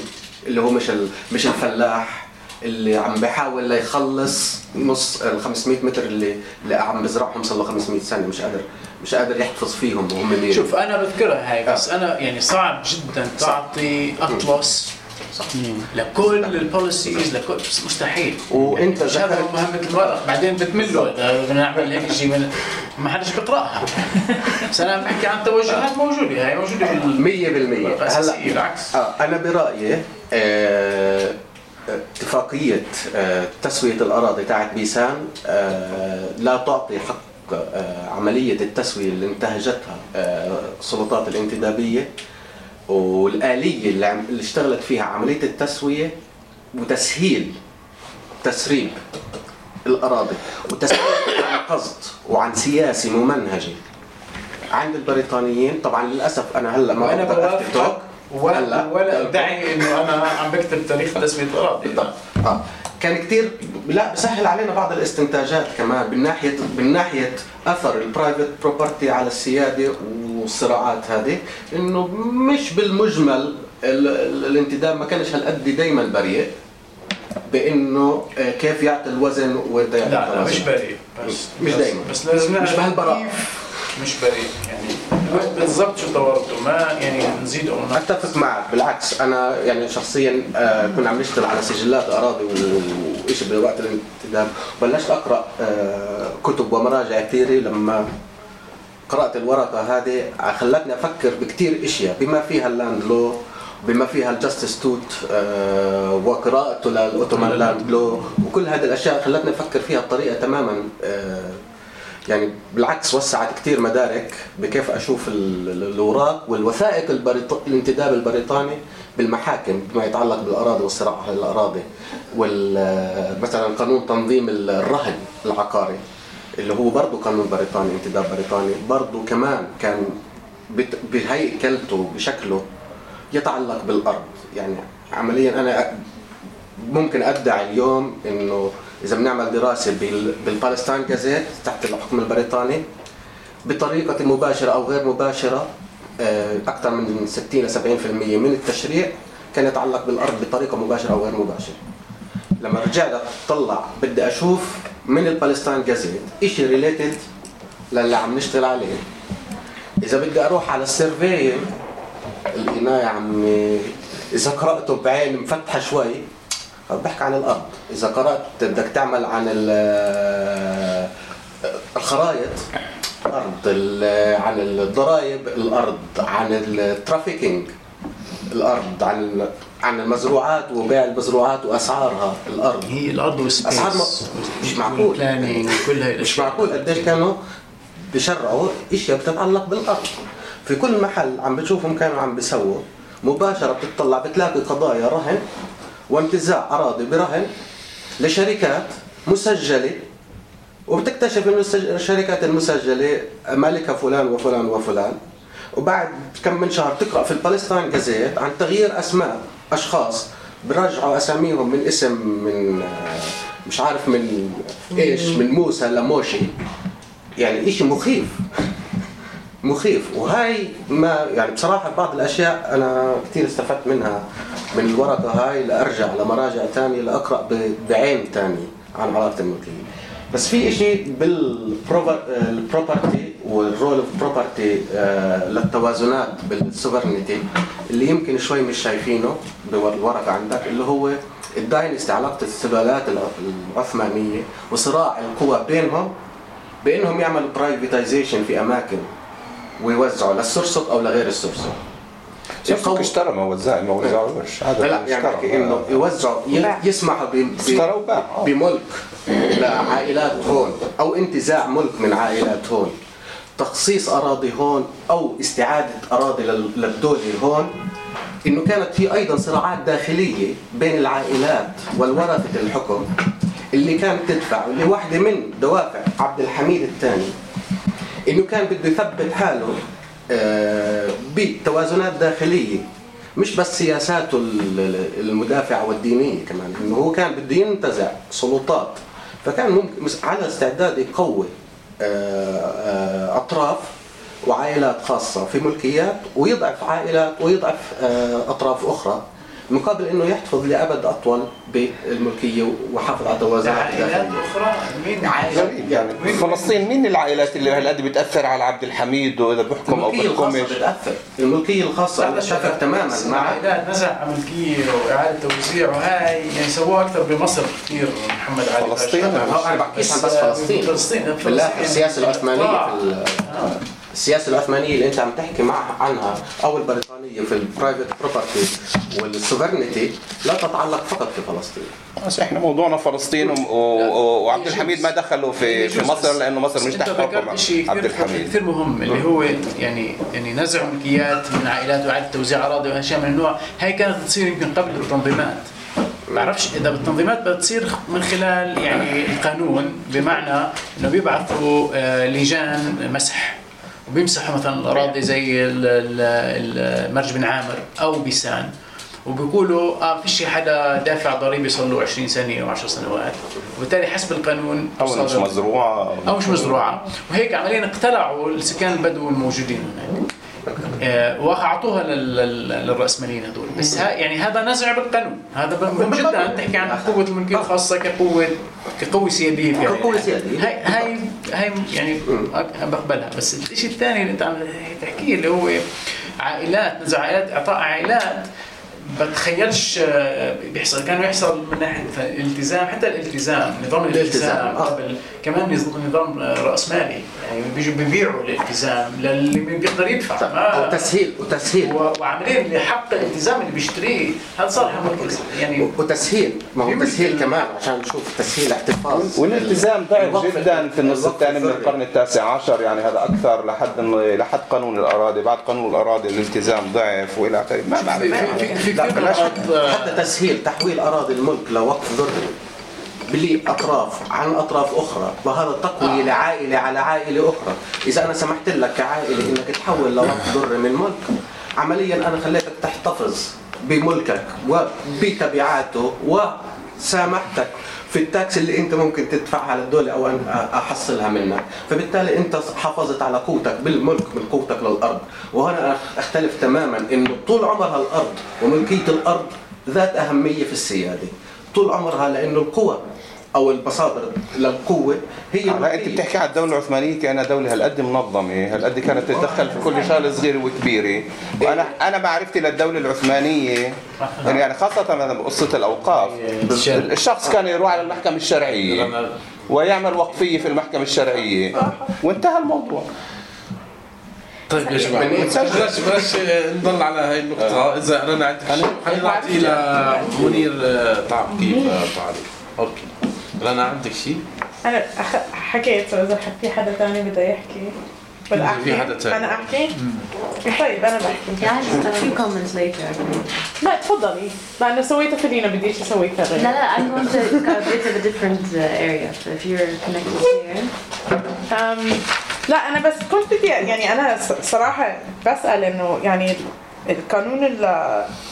اللي هو مش مش الفلاح اللي عم بحاول ليخلص نص ال خمسمية متر اللي اللي عم بزرعهم صار له خمسمية سنه مش قادر مش قادر يحتفظ فيهم وهم مين. شوف انا بذكرها هاي، بس انا يعني صعب جدا تعطي اطلس صح لكل البوليسيز لكل، مستحيل. وانت ذكرت مهمه الورق بعدين بتملوا بدنا نعمل هيك شيء ما حدش بيقراها، بس انا عم بحكي عن توجهات موجوده، هي موجوده مية بالمية. هلا بالعكس اه انا برايي آه اتفاقية تسوية الأراضي تاعت بيسان لا تعطي حق عملية التسوية اللي انتهجتها السلطات الانتدابية والآلية اللي اشتغلت فيها عملية التسوية وتسهيل تسريب الأراضي وتسريب عن قصد وعن سياسي ممنهجي عند البريطانيين. طبعا للأسف أنا هلا ما أقدر أفتح ولا ولا أدعي إنه أنا عم بكتب تاريخ تسمية الأراضي. آه. كان كتير لا بسهل علينا بعض الاستنتاجات كمان من ناحية من ناحية أثر البرايفت بروبرتي على السيادة والصراعات هذه، إنه مش بالمجمل الانتداب ما كانش هالقد دايما بريء بانه كيف يعطي الوزن وين يعطي. لا لا مش بريء بس مش دايما بس لازم مش بهالبراءة مش بريء يعني بالضبط شو طورته ما يعني نزيد او نقص. اتفق معك بالعكس، انا يعني شخصيا آه كنا عم نشتغل على سجلات اراضي وشيء بوقت الانتداب، بلشت اقرا آه كتب ومراجع كثيره. لما قرات الورقه هذه خلتني افكر بكثير اشياء بما فيها اللاند لو، بما فيها الجاستس توت آه وقراءته للاوتومان لاند لو، وكل هذه الاشياء خلتني افكر فيها بطريقه تماما آه يعني بالعكس وسعت كثير مدارك بكيف اشوف الاوراق والوثائق البريط... الانتداب البريطاني بالمحاكم بما يتعلق بالاراضي والصراع على الاراضي، مثلا قانون تنظيم الرهن العقاري اللي هو برضه قانون بريطاني، انتداب بريطاني برضه كمان كان بت... بهيكلته بشكله يتعلق بالارض. يعني عمليا انا ممكن ادعي اليوم انه إذا بنعمل دراسة بالبالستاين جازيت تحت الحكم البريطاني بطريقة مباشرة أو غير مباشرة أكثر من ستين إلى سبعين بالمئة من التشريع كان يتعلق بالأرض بطريقة مباشرة أو غير مباشرة. لما رجعت أطلع بدي أشوف من البالستاين جازيت إشي ريليتد للي عم نشتغل عليه. إذا بدي أروح على السيرفي القناة يا عمي إذا قرأته بعين مفتحة شوي بحكي عن الارض، اذا قرات بدك تعمل عن الخرائط الارض، عن الضرائب الارض، عن الترافيكينج الارض، عن عن المزروعات وبيع المزروعات واسعارها الارض. هي الارض والسبيس اسعار مش معقول يعني كل هاي مش معقول قديش كانوا بشرعوا اشياء بتتعلق بالارض. في كل محل عم بتشوفهم كانوا عم بيسووا مباشره، بتطلع بتلاقي قضايا رهن وانتزاع اراضي برهن لشركات مسجله، وبتكتشف انه الشركات المسجله مالكها فلان وفلان وفلان، وبعد كم من شهر تقرا في البالستاين جازيت عن تغيير اسماء اشخاص برجعوا اساميهم من اسم من مش عارف من ايش من موسى لموشي. يعني شيء مخيف مخيف. وهي ما يعني بصراحه بعض الاشياء انا كثير استفدت منها من الورقه هاي لارجع لمراجع ثانيه لاقرا بعين ثانيه عن علاقه الملكيه. بس في شيء بالبروبرتي والرول اوف بروبرتي للتوازنات بالسوفرنتي اللي يمكن شوي مش شايفينه بالورقه عندك، اللي هو الداينستي علاقه السلالات العثمانيه وصراع القوى بينهم بانهم يعملوا برايفتايزيشن في اماكن ويوزعوا للسرسق او لغير السرسق. السرسق اشترى ما وزع ما وزعوش هذا. لا يعني انه يوزعوا يسمحوا بملك لعائلات هون او انتزاع ملك من عائلات هون، تخصيص اراضي هون او استعاده اراضي للدوله هون. انه كانت في ايضا صراعات داخليه بين العائلات والورثه الحكم اللي كانت تدفع، اللي واحده من دوافع عبد الحميد الثاني انه كان بده يثبت حاله بتوازنات داخليه، مش بس سياساته المدافعه والدينيه كمان، انه هو كان بده ينتزع سلطات، فكان ممكن على استعداد يقوي اطراف وعائلات خاصه في ملكيات ويضعف عائلات ويضعف اطراف اخرى، مقابل انه يحتفظ لابد اطول بالملكيه وحافظ على توازنها الداخليه. اخرى مين عائلات يعني مين فلسطين؟ مين العائلات اللي هالقد بتاثر على عبد الحميد واذا بحكم او بحكمش؟ بتاثر الملكيه الخاصه بتاثر تماما مع عائلات نزع ملكيه واعاده توزيع، وهي يعني سووها اكثر بمصر كثير. محمد علي فلسطين انا بحكيش عن بس فلسطين فلسطين بالله السياسه العثمانيه السياسه العثمانيه اللي انت عم تحكي معها عنها او البريطانيه في البرايفت بروبرتي والسوفرنتي لا تتعلق فقط في فلسطين. بس احنا موضوعنا فلسطين وعبد الحميد ما دخلوا في في مصر لانه مصر مش تحت حكم عبد الحميد. كثير مهم اللي هو يعني يعني نزع ملكيات من عائلات وإعادة توزيع اراضي واشياء من النوع هاي كانت تصير يمكن قبل التنظيمات ما بعرفش اذا التنظيمات بتصير من خلال يعني القانون، بمعنى انه بيبعثوا لجان مسح وبيمسحوا مثلا الاراضي زي مرج بن عامر او بيسان، وبيقولوا اه فيش حدا دافع ضريبه صار له عشرين سنه او عشر سنوات، وبالتالي حسب القانون او مش مزروعه او مش مزروعه، وهيك عمليا اقتلعوا السكان البدو الموجودين هناك آه واعطوها للراسماليين هذول. بس ها يعني هذا نزع بالقانون، هذا مهم جدا. تحكي عن قوه الملكيه الخاصه كقوه كقوه سياديه يعني. كقوه سياديه هاي هاي هاي يعني بقبلها. بس الشيء الثاني اللي انت عم تحكيه اللي هو عائلات، نزع عائلات، اعطاء عائلات، بتخيلش بيحصل. كانوا يحصل من ناحيه الالتزام، حتى الالتزام نظام الالتزام قبل كمان نظام راسمالي، يعني بيجوا بيبيعوا الالتزام للي بيقدر يدفع او تسهيل وتسهيل وعاملين لحق الالتزام اللي بيشتريه. هذا صار يعني وتسهيل، ما هو تسهيل كمان عشان نشوف تسهيل احتفاظ. والالتزام ضعيف جدا في النص الثاني من القرن التاسع عشر، يعني هذا اكثر لحد لحد قانون الاراضي. بعد قانون الاراضي الالتزام ضعف والى اخره. ما بعرف حتى تسهيل تحويل اراضي الملك لوقف ذري بالاطراف عن اطراف اخرى، وهذا تقوي لعائله على عائله اخرى. اذا انا سمحت لك كعائله انك تحول لوقف ذري من ملك، عمليا انا خليتك تحتفظ بملكك وبتبعاته، وسامحتك في التاكس اللي انت ممكن تدفعها للدوله او ان احصلها منك، فبالتالي انت حافظت على قوتك بالملك من قوتك للارض. وهنا اختلف تماما انه طول عمرها الارض وملكيه الارض ذات اهميه في السياده، طول عمرها، لانه القوى او المصادر للقوه هي. لا انت بتحكي على الدوله العثمانيه كانها دوله هالقد منظمه، هالقد كانت تتدخل في كل شغله صغيره وكبيره. وانا انا معرفتي للدوله العثمانيه يعني خاصه بقصه الاوقاف، الشخص كان يروح على المحكمه الشرعيه ويعمل وقفيه في المحكمه الشرعيه وانتهى الموضوع. طيب يا جماعه بلاش بلاش نضل على هاي النقطه. اذا رنا عندك شيء حنعطي لمنير طعم كيف تعليق. اوكي رنا عندك شيء؟ أنا حكيت، إذا في حدا ثاني بده يحكي ولا أحكي؟ في حدا ثاني؟ أنا أحكي؟ طيب أنا بحكي. يعني في كومنتس ليتر. لا تفضلي، لأنه سويتها فينا بديش أسوي كذا. لا لا I'm going to go to a different area if you're connected here. لا أنا بس كنت بدي يعني أنا صراحة بسأل إنه يعني القانون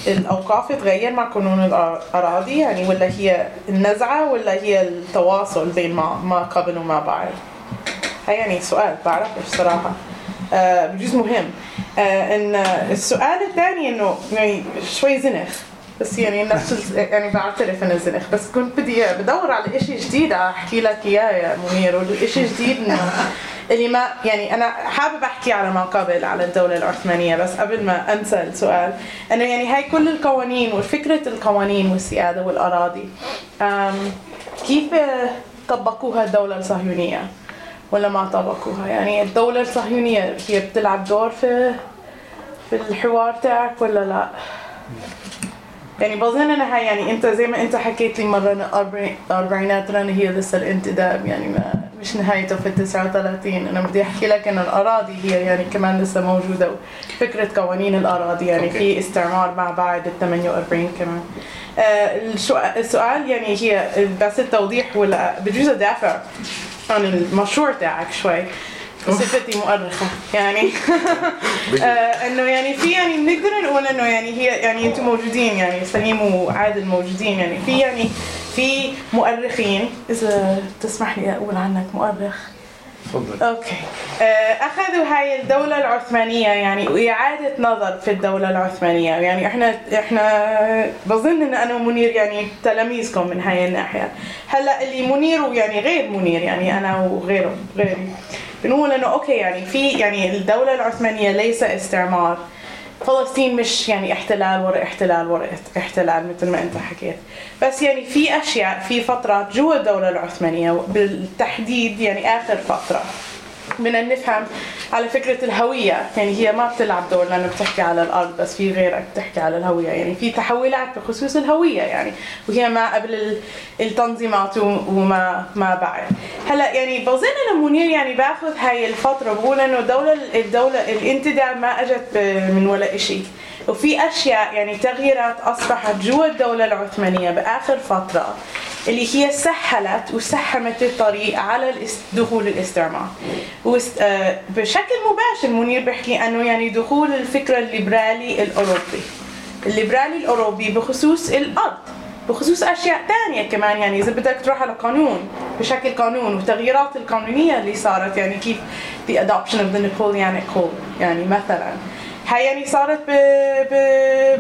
الأوقاف يتغير مع قانون الأراضي يعني، ولا هي النزعة ولا هي التواصل بين ما قبل وما بعد؟ هاي يعني سؤال بعرفش صراحة، آه بجوز مهم. آه إن السؤال الثاني إنه يعني شوي زنخ، بس يعني نفس يعني بعترف إنه زنخ، بس كنت بدي بدور على إشي جديد أحكي لك إياه يا منير. والإشي الجديد اللي ما يعني انا حابب احكي على ما قبل على الدوله العثمانيه، بس قبل ما انسى السؤال انه يعني هاي كل القوانين وفكره القوانين والسياده والاراضي كيف طبقوها الدوله الصهيونيه ولا ما طبقوها؟ يعني الدوله الصهيونيه هي بتلعب دور في في الحوار تاعك ولا لا؟ يعني بظن انا هاي يعني انت زي ما انت حكيت لي مره الاربعينات راني هي لسه الانتداب يعني ما مش نهايته في تسعة وثلاثين. انا بدي احكي لك ان الاراضي هي يعني كمان لسه موجوده، فكره قوانين الاراضي يعني okay. في استعمار مع بعد ال ثمانية وأربعين كمان. آه السؤال يعني هي بس التوضيح ولا بجوز ادافع عن المشروع تاعك شوي بصفتي مؤرخه يعني آه انه يعني في يعني بنقدر نقول انه يعني هي يعني انتم موجودين يعني سليم وعادل موجودين يعني في يعني في مؤرخين، إذا تسمح لي أقول عنك مؤرخ. تفضل. أوكي. أخذوا هاي الدولة العثمانية يعني وإعادة نظر في الدولة العثمانية، يعني إحنا إحنا بظن إن أنا ومنير يعني تلاميذكم من هاي الناحية. هلا اللي منير ويعني غير منير يعني أنا وغيره غيري بنقول إنه أوكي يعني في يعني الدولة العثمانية ليس استعمار. فلسطين مش يعني احتلال ورا احتلال ورا احتلال مثل ما انت حكيت، بس يعني في اشياء في فترات جوا الدوله العثمانيه بالتحديد يعني اخر فتره بدنا نفهم على فكره الهويه. يعني هي ما بتلعب دور لانه بتحكي على الارض، بس في غيرك بتحكي على الهويه. يعني في تحولات بخصوص الهويه يعني، وهي ما قبل التنظيمات وما ما بعد. هلا يعني بظن انه منير يعني باخذ هاي الفتره بقول انه الدوله الدوله الانتداب ما اجت من ولا شيء، وفي اشياء يعني تغييرات اصبحت جوا الدولة العثمانية باخر فترة اللي هي سهلت وسحمت الطريق على دخول الاستعمار بشكل مباشر. منير بحكي انه يعني دخول الفكر الليبرالي الاوروبي الليبرالي الاوروبي بخصوص الارض، بخصوص اشياء ثانيه كمان، يعني اذا بدك تروح على قانون بشكل قانون والتغييرات القانونيه اللي صارت، يعني كيف the adoption of the Napoleonic Code يعني مثلا هاي يعني صارت ب ب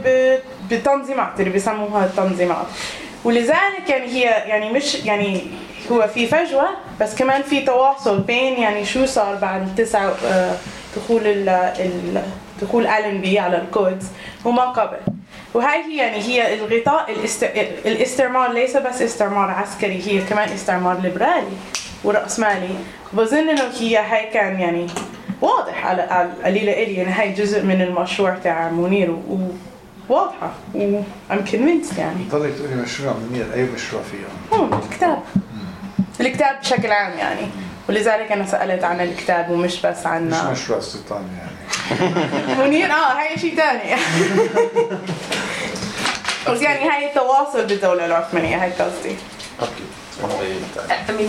ب بتنظيمات اللي بيسموها التنظيمات. ولذلك يعني هي يعني مش يعني هو في فجوه بس كمان في تواصل بين يعني شو صار بعد تسعة دخول ال دخول ألنبي على القدس وما قبل. وهاي هي يعني هي الغطاء الاستعمار، ليس بس استعمار عسكري، هي كمان استعمار ليبرالي ورأسمالي. بظن انه هي هاي كان يعني واضح على القليله الي يعني هاي جزء من المشروع تاع منير وواضحه وام كونفينس يعني. ضليت تقولي مشروع منير، اي مشروع فيه؟ هون الكتاب، الكتاب بشكل عام يعني، ولذلك انا سالت عن الكتاب ومش بس عن مش مشروع السلطان يعني. منير اه هاي شيء ثاني. يعني هاي التواصل بالدولة العثمانية، هاي قصدي. اوكي.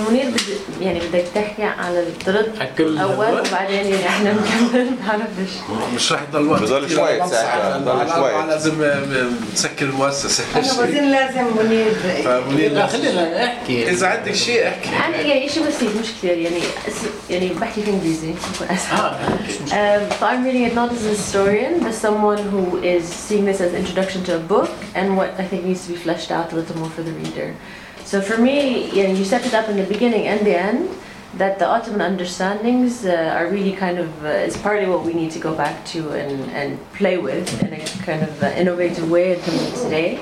منير بد... يعني بدك تحكي على الطرد اول وبعدين يعني احنا بنكمل بنعرفش. مش رح يضل وقت. بضل شوي ساعتها، بضل شوي. لازم نسكر المؤسسة. انا بظن لازم منير. منير خلينا نحكي. إذا عندك شيء احكي. أنا يعني شيء بسيط مش كثير يعني يعني بحكي في إنجليزي بكون أسهل. Um, so I'm reading it not as a historian, but someone who is seeing this as introduction to a book and what I think needs to be fleshed out a little more for the reader. So for me, you know, you set it up in the beginning and the end that the Ottoman understandings uh, are really kind of uh, is partly what we need to go back to and, and play with in a kind of uh, innovative way today.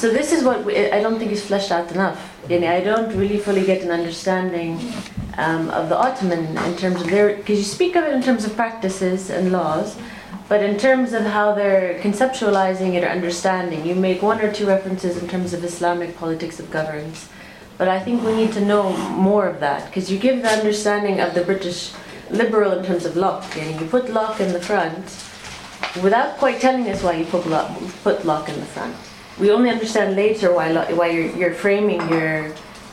So this is what we, I don't think is fleshed out enough. You know, I don't really fully get an understanding um, of the Ottoman in terms of their, because you speak of it in terms of practices and laws, but in terms of how they're conceptualizing it or understanding, you make one or two references in terms of Islamic politics of governance. But I think we need to know more of that, because you give the understanding of the British liberal in terms of Locke. You know, you put Locke in the front without quite telling us why you put Locke, put Locke in the front. We only understand later why, why you're, you're framing your,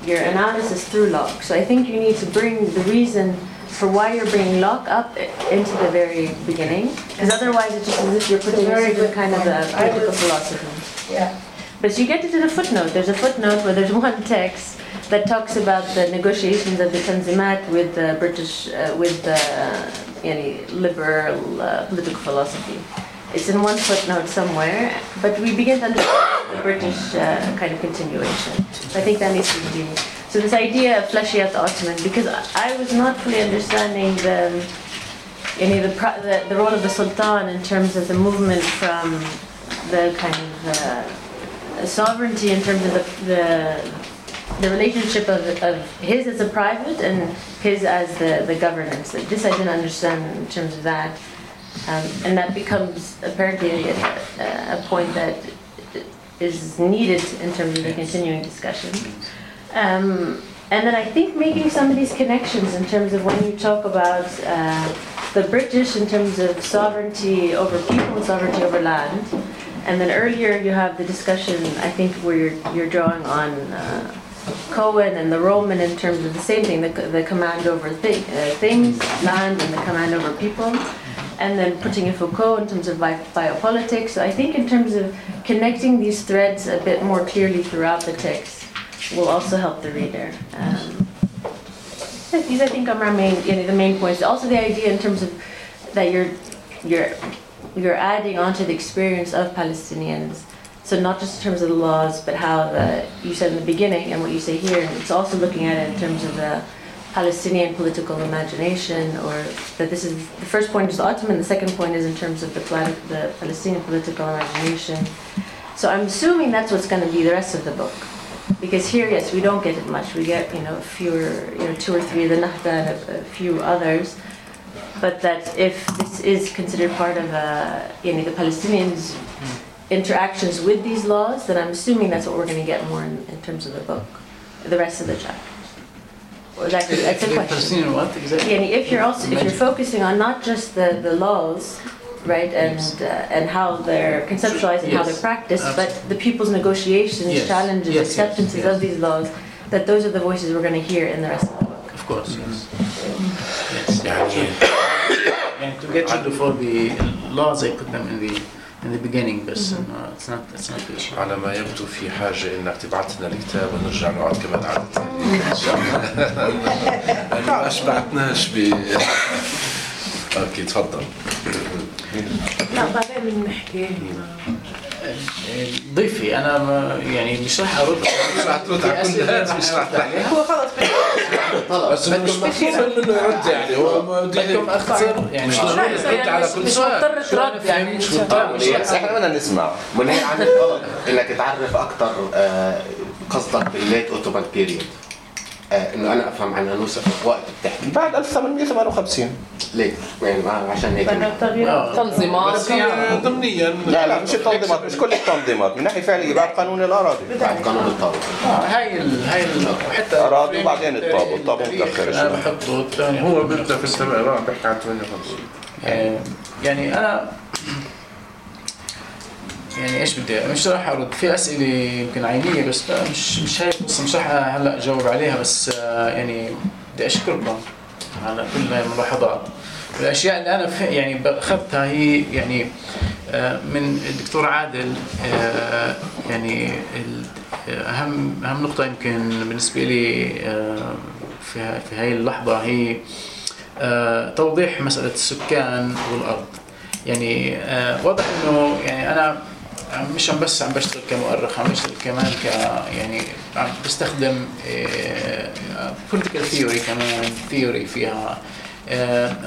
your analysis through Locke. So I think you need to bring the reason for why you're bringing Locke up into the very beginning, because otherwise it's just as if you're putting very good kind of a political philosophy. Yeah. But you get into the footnote. There's a footnote where there's one text that talks about the negotiations of the Tanzimat with the British, uh, with the uh, you know, liberal uh, political philosophy. It's in one footnote somewhere, but we begin to understand the British uh, kind of continuation. So I think that needs to be. So this idea of fleshing out the Ottoman, because I was not fully understanding the, you know, the, pro the, the role of the Sultan in terms of the movement from the kind of uh, sovereignty in terms of the, the, the relationship of, of his as a private and his as the, the governance. This I didn't understand in terms of that. Um, and that becomes apparently a, a point that is needed in terms of the continuing discussion. Um, and then I think making some of these connections in terms of when you talk about uh, the British in terms of sovereignty over people and sovereignty over land. And then earlier you have the discussion, I think, where you're, you're drawing on uh, Cohen and the Roman in terms of the same thing, the, the command over thi uh, things, land, and the command over people. And then putting in Foucault in terms of bi biopolitics. So I think in terms of connecting these threads a bit more clearly throughout the text will also help the reader. Um, these I think are my main, you know, the main points. Also the idea in terms of that you're, you're, you're adding onto the experience of Palestinians. So not just in terms of the laws, but how the, you said in the beginning and what you say here, and it's also looking at it in terms of the Palestinian political imagination, or that this is, the first point is the Ottoman, the second point is in terms of the, plan, the Palestinian political imagination. So I'm assuming that's what's going to be the rest of the book. Because here, yes, we don't get it much. We get, you know, fewer, you know, two or three of the Nahda and a, a few others. But that if this is considered part of, uh, you know, the Palestinians' interactions with these laws, then I'm assuming that's what we're going to get more in, in terms of the book, the rest of the chapter. Exactly. That's a question. What? Exactly. Yeah, if you're also if you're focusing on not just the, the laws, right, and yes. uh, and how they're conceptualized and yes. how they're practiced, Absolutely. but the people's negotiations, yes. challenges, yes, acceptances yes, yes. of these laws, that those are the voices we're going to hear in the rest of the book. Of course, yes. yes. yes. And to get you before the laws, I put them in the in the beginning, but mm-hmm. no, it's not it's not good. على ما يبدو في حاجة إنك تبعتنا الكتاب ونرجع نقعد كمان عادة. إن شاء الله. ما أشبعتناش ب. اوكي تفضل. لا بعدين بنحكي. ضيفي انا يعني مش راح ارد مش راح ترد على كل هذا مش راح تحكي هو خلص طلب بس مش مطلوب منه يرد يعني هو بدكم اختصر يعني مش رد على كل سؤال مش مضطر ترد يعني مش مضطر احنا بدنا نسمع منير عامل غلط انك تعرف اكثر قصدك بالليت اوتومان بيريود انه انا افهم عن انوسه في وقت بتحكي بعد ألف وثمانمئة وثمانية وخمسين ليه؟ يعني عشان هيك تنظيمات ضمنيا لا لا مش التنظيمات مش كل التنظيمات من ناحيه فعليه بعد قانون الاراضي بعد قانون الطابو هاي هاي حتى اراضي وبعدين الطابو الطابو متاخر انا بحطه الثاني هو بيبدا في السبع بحكي عن ثمانية وخمسين يعني انا يعني ايش بدي مش راح ارد في اسئله يمكن عينيه بس مش مش هاي القصه مش راح هلا اجاوب عليها بس يعني بدي اشكركم على كل هاي الملاحظات والاشياء اللي انا يعني اخذتها هي يعني من الدكتور عادل يعني اهم اهم نقطه يمكن بالنسبه لي في في هاي اللحظه هي توضيح مساله السكان والارض يعني واضح انه يعني انا مش عم بس عم بشتغل كمؤرخ عم بشتغل كمان ك يعني عم بستخدم political theory كمان theory فيها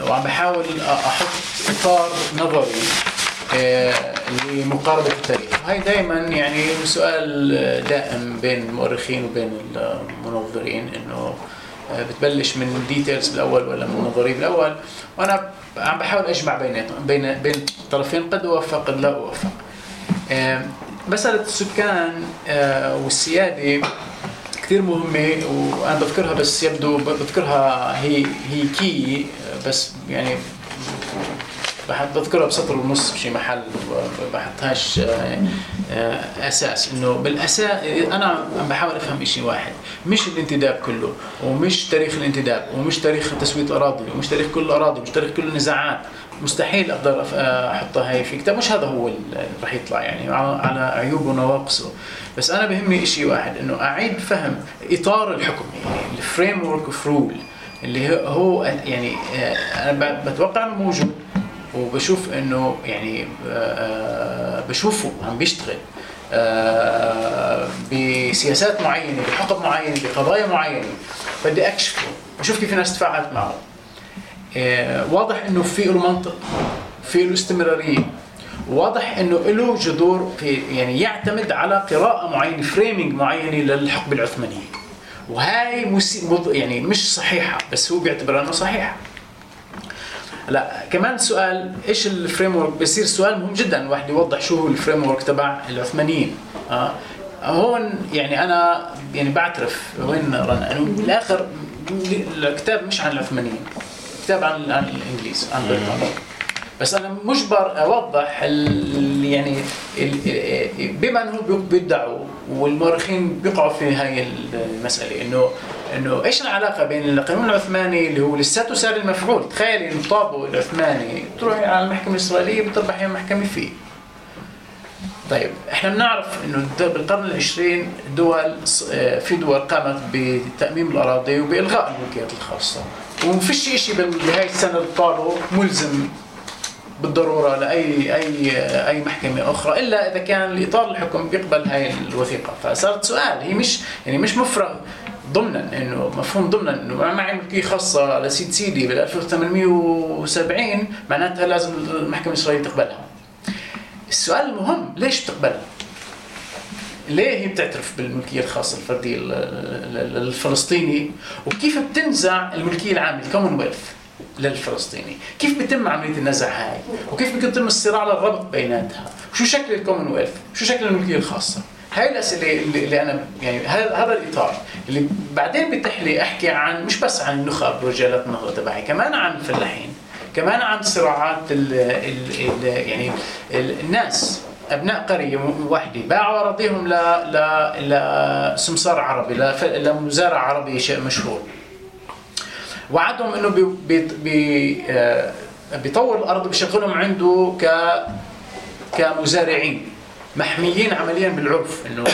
وعم بحاول احط اطار نظري لمقاربه التاريخ هاي دائما يعني سؤال دائم بين المؤرخين وبين المنظرين انه بتبلش من ديتيلز بالاول ولا من نظري بالاول وانا عم بحاول اجمع بيناتهم بين بين الطرفين قد اوفق قد لا اوفق مسألة السكان والسيادة كثير مهمة وأنا بذكرها بس يبدو بذكرها هي هي كي بس يعني بذكرها بسطر ونص بشي محل بحطهاش أساس إنه بالأساس أنا عم بحاول أفهم إشي واحد مش الانتداب كله ومش تاريخ الانتداب ومش تاريخ تسوية أراضي ومش تاريخ كل الأراضي ومش تاريخ كل النزاعات مستحيل اقدر احطها هي في كتاب مش هذا هو اللي راح يطلع يعني على عيوبه ونواقصه بس انا بهمني شيء واحد انه اعيد فهم اطار الحكم يعني الفريم ورك اوف رول اللي هو يعني انا بتوقع انه موجود وبشوف انه يعني بشوفه عم بيشتغل بسياسات معينه بحقب معينه بقضايا معينه بدي اكشفه وشوف كيف الناس تفاعلت معه واضح انه في له منطق في له استمراريه واضح انه له جذور في يعني يعتمد على قراءه معينه فريمينج معينه للحقبه العثمانيه وهي يعني مش صحيحه بس هو بيعتبرها انه صحيحه لا كمان سؤال ايش الفريم ورك بصير سؤال مهم جدا واحد يوضح شو هو الفريم ورك تبع العثمانيين اه هون يعني انا يعني بعترف وين رنا انه بالاخر الكتاب مش عن العثمانيين كتاب عن عن الانجليز عن بريطانيا بس انا مجبر اوضح ال يعني ال بما انه بيدعوا والمؤرخين بيقعوا في هاي المساله انه انه ايش العلاقه بين القانون العثماني اللي هو لساته ساري المفعول تخيلي الطابو العثماني بتروحي على المحكمه الاسرائيليه بتربحي محكمه فيه طيب احنا بنعرف انه بالقرن العشرين دول في دول قامت بتاميم الاراضي وبالغاء الملكيات الخاصه ومفيش شيء بهاي السنه اللي طالوا ملزم بالضروره لاي اي اي محكمه اخرى الا اذا كان الاطار الحكم بيقبل هاي الوثيقه فصارت سؤال هي مش يعني مش مفرغ ضمنا انه مفهوم ضمنا انه معي ملكيه خاصه لسيد سيدي بال ألف وثمانمئة وسبعين معناتها لازم المحكمه الاسرائيليه تقبلها السؤال المهم ليش بتقبلها؟ ليه هي بتعترف بالملكيه الخاصه الفرديه للفلسطيني؟ وكيف بتنزع الملكيه العامه الكومنولث للفلسطيني؟ كيف بتم عمليه النزع هاي؟ وكيف بيتم الصراع للربط بيناتها؟ شو شكل الكومنولث؟ شو شكل الملكيه الخاصه؟ هاي الاسئله اللي انا يعني هذا الاطار اللي بعدين بيتيح لي احكي عن مش بس عن النخب ورجالات النهضه تبعي كمان عن الفلاحين كمان عن صراعات ال ال ال يعني ال الناس أبناء قرية واحدة باعوا أراضيهم لسمسار عربي، لمزارع عربي مشهور، وعدهم إنه بي بي بيطور الأرض بشغلهم عنده ك كمزارعين محميين عمليا بالعرف، إنه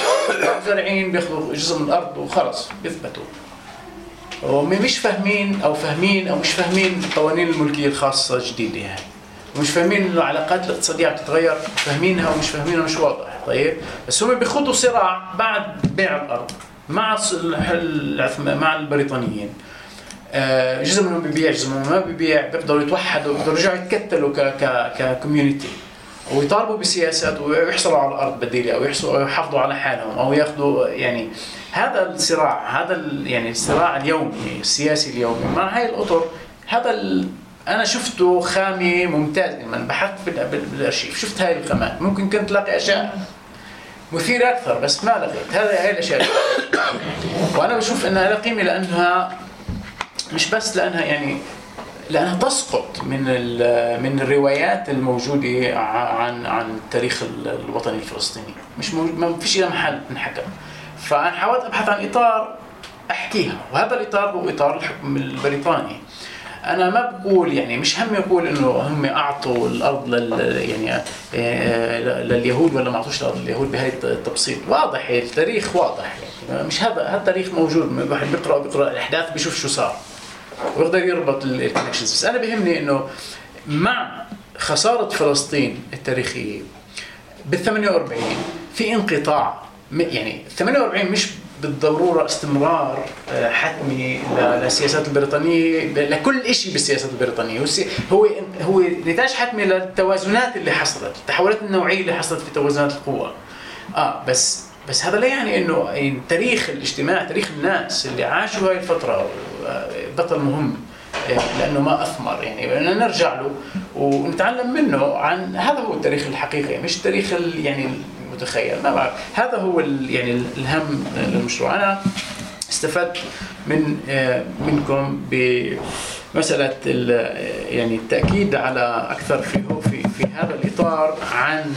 المزارعين بياخذوا جزء من الأرض وخلص بيثبتوا، ومش فاهمين أو فاهمين أو مش فاهمين قوانين الملكية الخاصة الجديدة هاي، يعني. مش فاهمين انه العلاقات الاقتصاديه عم تتغير، فاهمينها ومش فاهمينها مش واضح، طيب؟ بس هم بيخوضوا صراع بعد بيع الارض مع مع البريطانيين. جزء منهم ببيع، جزء منهم ما ببيع، بيقدروا يتوحدوا، بيقدروا يرجعوا يتكتلوا ك ك ككوميونتي ويطالبوا بسياسات ويحصلوا على الارض بديله او يحصلوا أو يحافظوا على حالهم او ياخذوا، يعني هذا الصراع، هذا يعني الصراع اليومي السياسي اليومي مع هاي الاطر، هذا ال أنا شفته خامة ممتاز لما بحثت بالأرشيف، شفت هاي الخامات، ممكن كنت تلاقي أشياء مثيرة أكثر بس ما لقيت، هذا هاي الأشياء وأنا بشوف إنها لها قيمة لأنها مش بس لأنها يعني لأنها تسقط من من الروايات الموجودة عن عن التاريخ الوطني الفلسطيني، مش ما فيش لها محل تنحكى، فأنا حاولت أبحث عن إطار أحكيها، وهذا الإطار هو إطار الحكم البريطاني. أنا ما بقول يعني مش هم يقول إنه هم أعطوا الأرض لل يعني لليهود ولا ما أعطوش الأرض لليهود بهاي التبسيط، واضح التاريخ واضح، يعني مش هذا هذا التاريخ موجود، الواحد بيقرأ بيقرأ الأحداث بيشوف شو صار ويقدر يربط الكونكشنز، بس أنا بيهمني إنه مع خسارة فلسطين التاريخية بال ثمانية وأربعين في انقطاع، يعني ثمانية وأربعين مش بالضروره استمرار حتمي للسياسات البريطانيه، لكل شيء بالسياسات البريطانيه، هو هو نتاج حتمي للتوازنات اللي حصلت، التحولات النوعيه اللي حصلت في توازنات القوى. اه بس بس هذا لا يعني انه يعني تاريخ الاجتماع، تاريخ الناس اللي عاشوا هاي الفتره بطل مهم لانه ما اثمر، يعني بدنا نرجع له ونتعلم منه، عن هذا هو التاريخ الحقيقي مش التاريخ يعني تخيل، ما بعرف، هذا هو يعني الهم للمشروع. أنا استفدت من منكم بمسألة يعني التأكيد على أكثر في في في هذا الإطار عن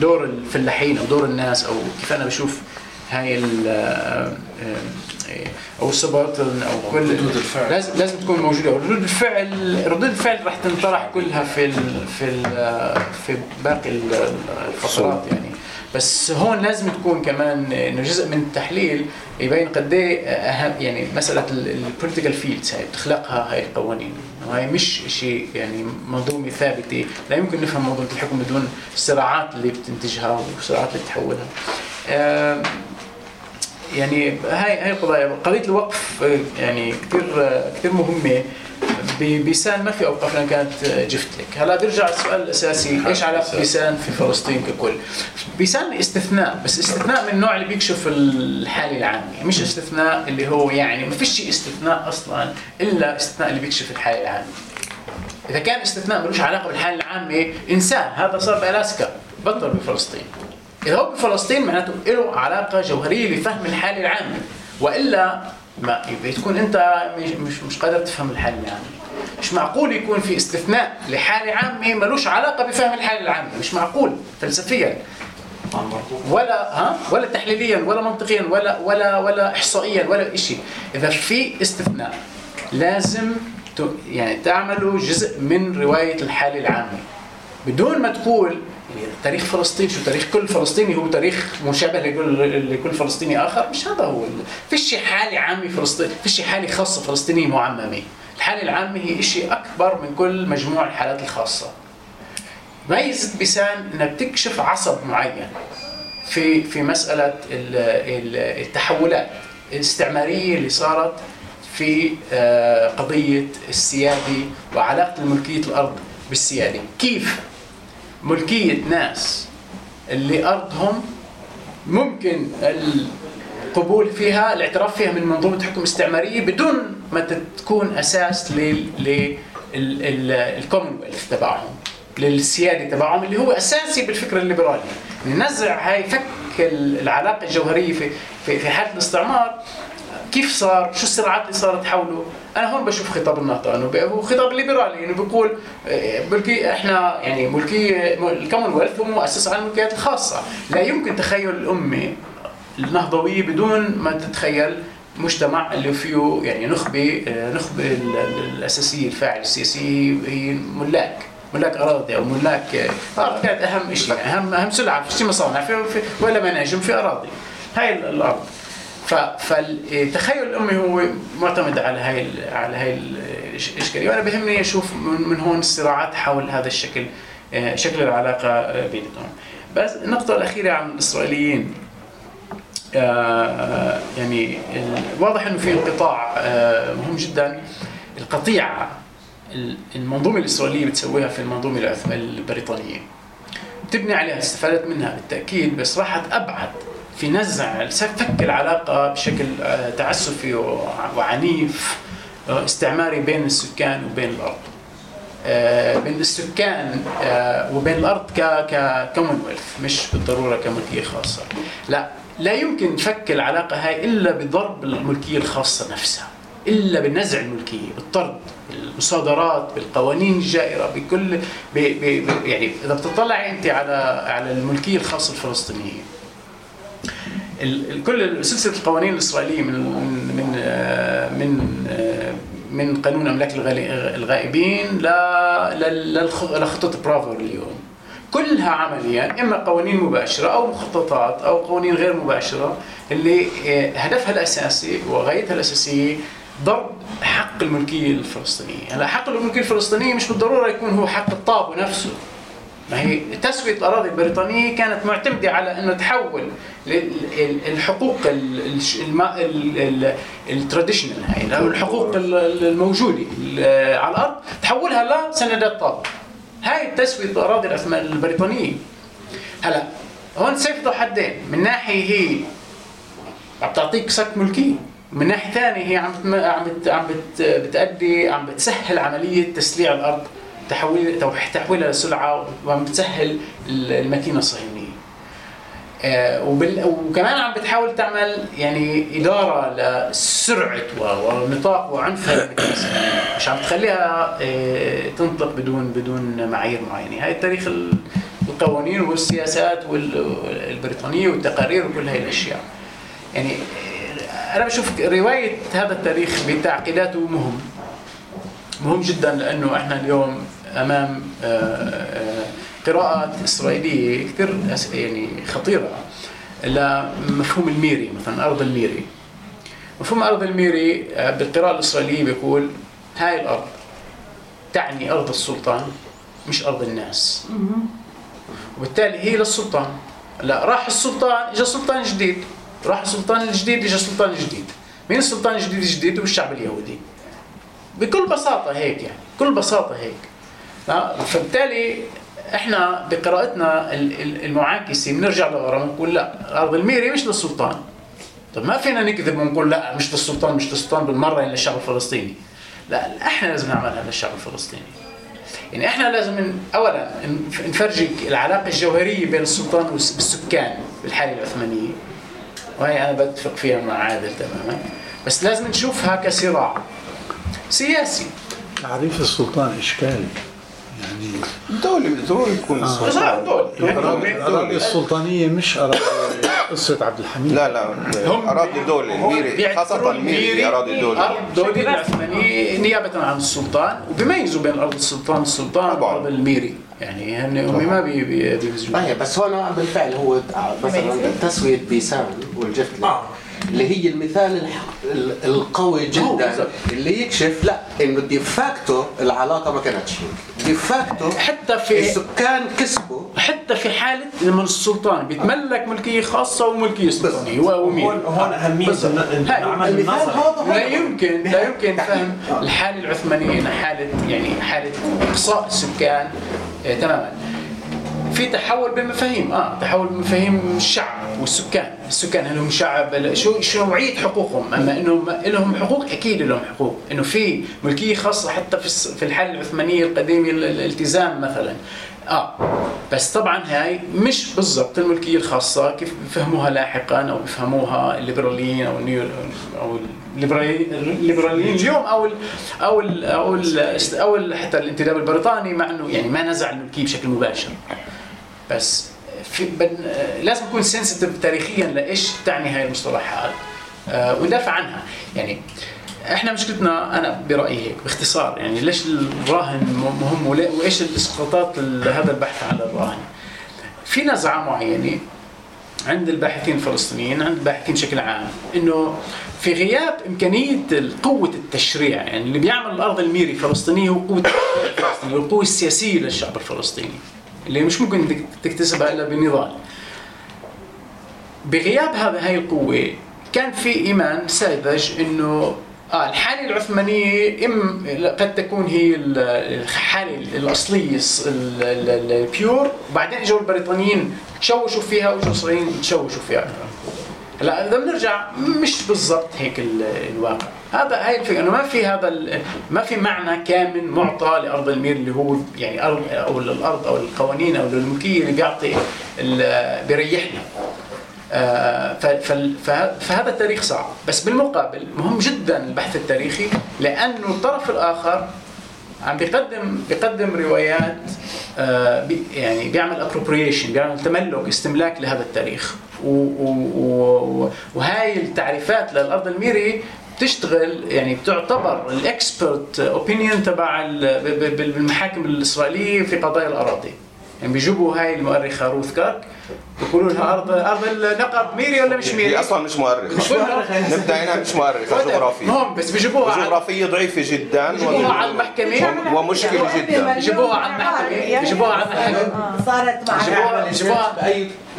دور الفلاحين أو دور الناس، أو كيف أنا بشوف هاي أو السباطن أو كل ردود الفعل لازم لازم تكون موجودة، ردود الفعل ردود الفعل راح تنطرح كلها في ال في ال في باقي الفقرات يعني، بس هون لازم تكون كمان إنه جزء من التحليل يبين قد إيه أهم، يعني مسألة البوليتيكال فيلدز هاي بتخلقها هاي القوانين، وهي مش شيء يعني منظومة ثابتة، لا يمكن نفهم منظومة الحكم بدون الصراعات اللي بتنتجها والصراعات اللي بتحولها. أه يعني هاي هاي القضايا، قضية الوقف يعني كثير كثير مهمة، بيسان ما في أوقافنا كانت جفتلك. هلا برجع السؤال الأساسي، إيش علاقة بيسان في فلسطين ككل؟ بيسان استثناء، بس استثناء من النوع اللي بيكشف الحالة العامة، مش استثناء اللي هو يعني ما فيش استثناء أصلاً إلا استثناء اللي بيكشف الحالة العامة. إذا كان استثناء ملوش علاقة بالحالة العامة إنسان، هذا صار بألاسكا بطل بفلسطين. إذا هو بفلسطين معناته له علاقة جوهرية لفهم الحالة العامة، وإلا ما بتكون أنت مش مش قادر تفهم الحالة العامة. مش معقول يكون في استثناء لحالة عامة ملوش علاقة بفهم الحالة العامة، مش معقول فلسفياً ولا ها ولا تحليلياً ولا منطقياً ولا ولا ولا إحصائياً ولا شيء. إذا في استثناء لازم يعني تعملوا جزء من رواية الحالة العامة، بدون ما تقول تاريخ فلسطين شو تاريخ كل فلسطيني هو تاريخ مشابه لكل لكل فلسطيني آخر، مش هذا هو. فيش حالة عامة فلسطين، فيش حالة خاصة فلسطينية معممة، الحالة العامة هي إشي أكبر من كل مجموع الحالات الخاصة. ميزة بيسان إنها بتكشف عصب معين في في مسألة التحولات الاستعمارية اللي صارت في قضية السيادة وعلاقة ملكية الأرض بالسيادة، كيف ملكية ناس اللي أرضهم ممكن القبول فيها الاعتراف فيها من منظومة حكم استعمارية بدون ما تكون أساس للكومنولث تبعهم، للسيادة تبعهم اللي هو أساسي بالفكر الليبرالي. ننزع هاي، فك العلاقة الجوهرية في في حالة الاستعمار كيف صار؟ شو الصراعات اللي صارت حوله؟ انا هون بشوف خطاب الناطق، انه هو خطاب ليبرالي، انه بيقول ملكي احنا يعني ملكيه الكومنولث هو مؤسس على الملكيات الخاصه، لا يمكن تخيل الامه النهضويه بدون ما تتخيل مجتمع اللي فيه يعني نخبه نخبه الاساسيه الفاعل السياسي هي ملاك ملاك اراضي او ملاك الارض، كانت اهم شيء اهم اهم سلعه في مصانع في ولا مناجم في اراضي هاي الارض. فالتخيل الامي هو معتمد على هاي على هاي الاشكاليه، وانا بهمني اشوف من هون الصراعات حول هذا الشكل شكل العلاقه بينهم. بس النقطه الاخيره عن الاسرائيليين، يعني واضح انه في انقطاع مهم جدا، القطيعه المنظومه الاسرائيليه بتسويها في المنظومه البريطانيه بتبني عليها، استفادت منها بالتاكيد، بس راحت ابعد في نزع فك العلاقة بشكل تعسفي وعنيف استعماري بين السكان وبين الأرض، بين السكان وبين الأرض ككومنولث، مش بالضرورة كملكية خاصة. لا، لا يمكن فك العلاقة هاي إلا بضرب الملكية الخاصة نفسها، إلا بنزع الملكية، بالطرد، بالمصادرات، بالقوانين الجائرة، بكل ب... ب... يعني إذا بتطلعي أنت على على الملكية الخاصة الفلسطينية، كل سلسله القوانين الاسرائيليه من من من من قانون املاك الغائبين لخطه برافور اليوم، كلها عمليا اما قوانين مباشره او مخططات او قوانين غير مباشره اللي هدفها الاساسي وغايتها الاساسيه ضرب حق الملكيه الفلسطينيه. هلا حق الملكيه الفلسطينيه مش بالضروره يكون هو حق الطابو نفسه، ما هي تسوية الأراضي البريطانية كانت معتمدة على أنه تحول الحقوق التراديشنال هاي أو الحقوق الموجودة على الأرض تحولها لسندات طابو، هاي تسوية الأراضي البريطانية. هلا هون سيف ذو حدين، من ناحية هي عم تعطيك صك ملكية، من ناحية ثانية هي عم عم بتأدي عم بتسهل عملية تسليع الأرض، تحويل تحويلها لسلعه، وعم بتسهل الماكينه الصهيونيه. آه وبال... وكمان عم بتحاول تعمل يعني اداره لسرعه ونطاق وعنف الماكينه الصهيونيه، مش عم تخليها آه تنطق بدون بدون معايير معينه. هاي تاريخ القوانين والسياسات والبريطانيه والتقارير وكل هاي الاشياء. يعني انا بشوف روايه هذا التاريخ بتعقيداته مهم. مهم جدا، لانه احنا اليوم امام قراءات اسرائيليه كثير يعني خطيره لمفهوم الميري، مثلا ارض الميري. مفهوم ارض الميري بالقراءه الاسرائيليه بيقول هاي الارض تعني ارض السلطان مش ارض الناس، وبالتالي هي للسلطان. لا، راح السلطان اجى سلطان جديد، راح السلطان الجديد اجى سلطان جديد. مين السلطان الجديد الجديد؟ والشعب اليهودي، بكل بساطة هيك، يعني بكل بساطة هيك. فبالتالي احنا بقراءتنا المعاكسة بنرجع لورا بنقول لا، أرض الميري مش للسلطان. طب ما فينا نكذب ونقول لا مش للسلطان، مش للسلطان بالمرة، يعني للشعب الفلسطيني. لا، احنا لازم نعملها للشعب الفلسطيني. يعني احنا لازم أولا نفرجي العلاقة الجوهرية بين السلطان والسكان بالحالة العثمانية، وهي أنا بتفق فيها مع عادل تماما، بس لازم نشوفها كصراع سياسي. تعريف السلطان اشكالي، يعني دولة ضروري يكون سلطان. الاراضي السلطانيه مش اراضي قصه عبد الحميد، لا لا، اراضي دوله الميري، خاصه الميري اراضي دوله، ارض دوله العثمانيه نيابه عن السلطان، وبيميزوا بين ارض السلطان والسلطان وارض الميري، يعني هم ما بيميزوا. طيب بس هون بالفعل هو مثلا تسويه بيسان والجفتلي آه. اللي هي المثال القوي جدا اللي يكشف لا انه دي فاكتو العلاقه ما كانتش هيك، دي فاكتو حتى في السكان كسبوا، حتى في حاله لما السلطان بيتملك ملكيه خاصه وملكيه سلطانيه. ومين هون اهميه العمل النظري؟ لا يمكن لا يمكن فهم الحاله العثمانيه حاله يعني حاله اقصاء السكان آه تماما. في تحول بالمفاهيم، اه تحول بالمفاهيم الشعب والسكان، السكان هل هم شعب؟ شو شو نوعيه حقوقهم؟ اما انه لهم حقوق، اكيد لهم حقوق، انه في ملكيه خاصه حتى في في الحاله العثمانيه القديمه الالتزام مثلا، اه بس طبعا هاي مش بالضبط الملكيه الخاصه كيف بفهموها لاحقا او بفهموها الليبراليين او النيو او الليبراليين اليوم او ال او ال او, ال أو ال حتى الانتداب البريطاني، مع انه يعني ما نزع الملكيه بشكل مباشر، بس في لازم نكون سنسيتيف تاريخيا لايش تعني هاي المصطلحات آه وندافع عنها. يعني احنا مشكلتنا انا برايي هيك باختصار، يعني ليش الراهن مهم وايش الاسقاطات هذا البحث على الراهن؟ في نزعه معينه عند الباحثين الفلسطينيين، عند الباحثين بشكل عام، انه في غياب امكانيه قوه التشريع، يعني اللي بيعمل الارض الميري فلسطينيه هو قوه الفلسطينيه والقوه السياسيه للشعب الفلسطيني اللي مش ممكن تكتسبها الا بالنضال. بغياب هذا هاي القوه كان في ايمان ساذج انه آه الحالة العثمانية إم قد تكون هي الحالة الأصلية البيور، وبعدين إجوا البريطانيين تشوشوا فيها وإجوا الإسرائيليين تشوشوا فيها. هلا إذا بنرجع مش بالضبط هيك الواقع، هذا هاي الفكرة إنه ما في هذا ما في معنى كامل معطى لأرض المير اللي هو يعني أرض أو للأرض أو للقوانين أو للملكية اللي بيعطي اللي بيريحنا. فهذا التاريخ صعب، بس بالمقابل مهم جدا البحث التاريخي لأنه الطرف الآخر عم بيقدم بيقدم روايات يعني بيعمل ابروبريشن، بيعمل تملك استملاك لهذا التاريخ، وهاي التعريفات للأرض الميري بتشتغل يعني بتعتبر الاكسبرت اوبينيون تبع بالمحاكم الإسرائيلية في قضايا الأراضي. يعني بيجيبوا هاي المؤرخة روث كارك بيقولوا لها أرض أرض النقب ميري ولا مش ميري؟ هي أصلاً مش مؤرخة، نبدأ هنا مش مؤرخة جغرافية، المهم بس بيجيبوها جغرافية ضعيفة جدا بيجيبوها على المحكمة ومشكلة جدا، بيجيبوها على المحكمة بيجيبوها على المحكمة صارت معها بيجيبوها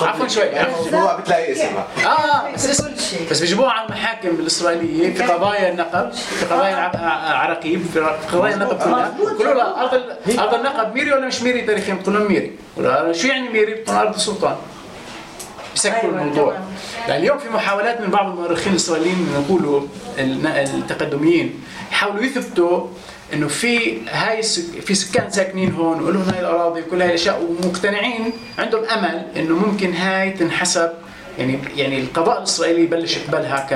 عفوا شوي بيجيبوها بتلاقي اسمها اه بس كل شيء، بس بيجيبوها على المحاكم الإسرائيلية في قضايا النقب، في قضايا العراقيب، في قضايا النقب كلها، بيقولوا لها أرض أرض النقب ميري ولا مش ميري تاريخيا؟ بتقول لهم ميري. شو يعني ميري؟ بتقول أرض السلطان. بسكروا الموضوع. يعني اليوم في محاولات من بعض المؤرخين الاسرائيليين يقولوا التقدميين يحاولوا يثبتوا انه في هاي في سكان ساكنين هون ولهم هاي الاراضي وكل هاي الاشياء، ومقتنعين عندهم امل انه ممكن هاي تنحسب، يعني يعني القضاء الاسرائيلي يبلش يقبلها ك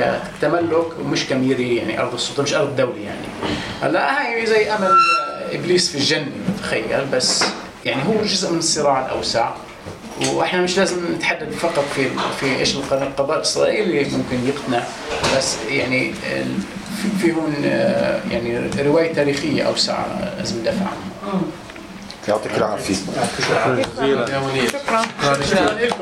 ك كتملك ومش كميري، يعني ارض السلطان مش ارض دولي. يعني هلا هاي زي امل ابليس في الجنه تخيل، بس يعني هو جزء من الصراع الاوسع، واحنا مش لازم نتحدد فقط في في ايش القضاء الاسرائيلي ممكن يقتنع، بس يعني في هون يعني روايه تاريخيه اوسع لازم ندافع عنها. يعطيك العافيه. شكرا.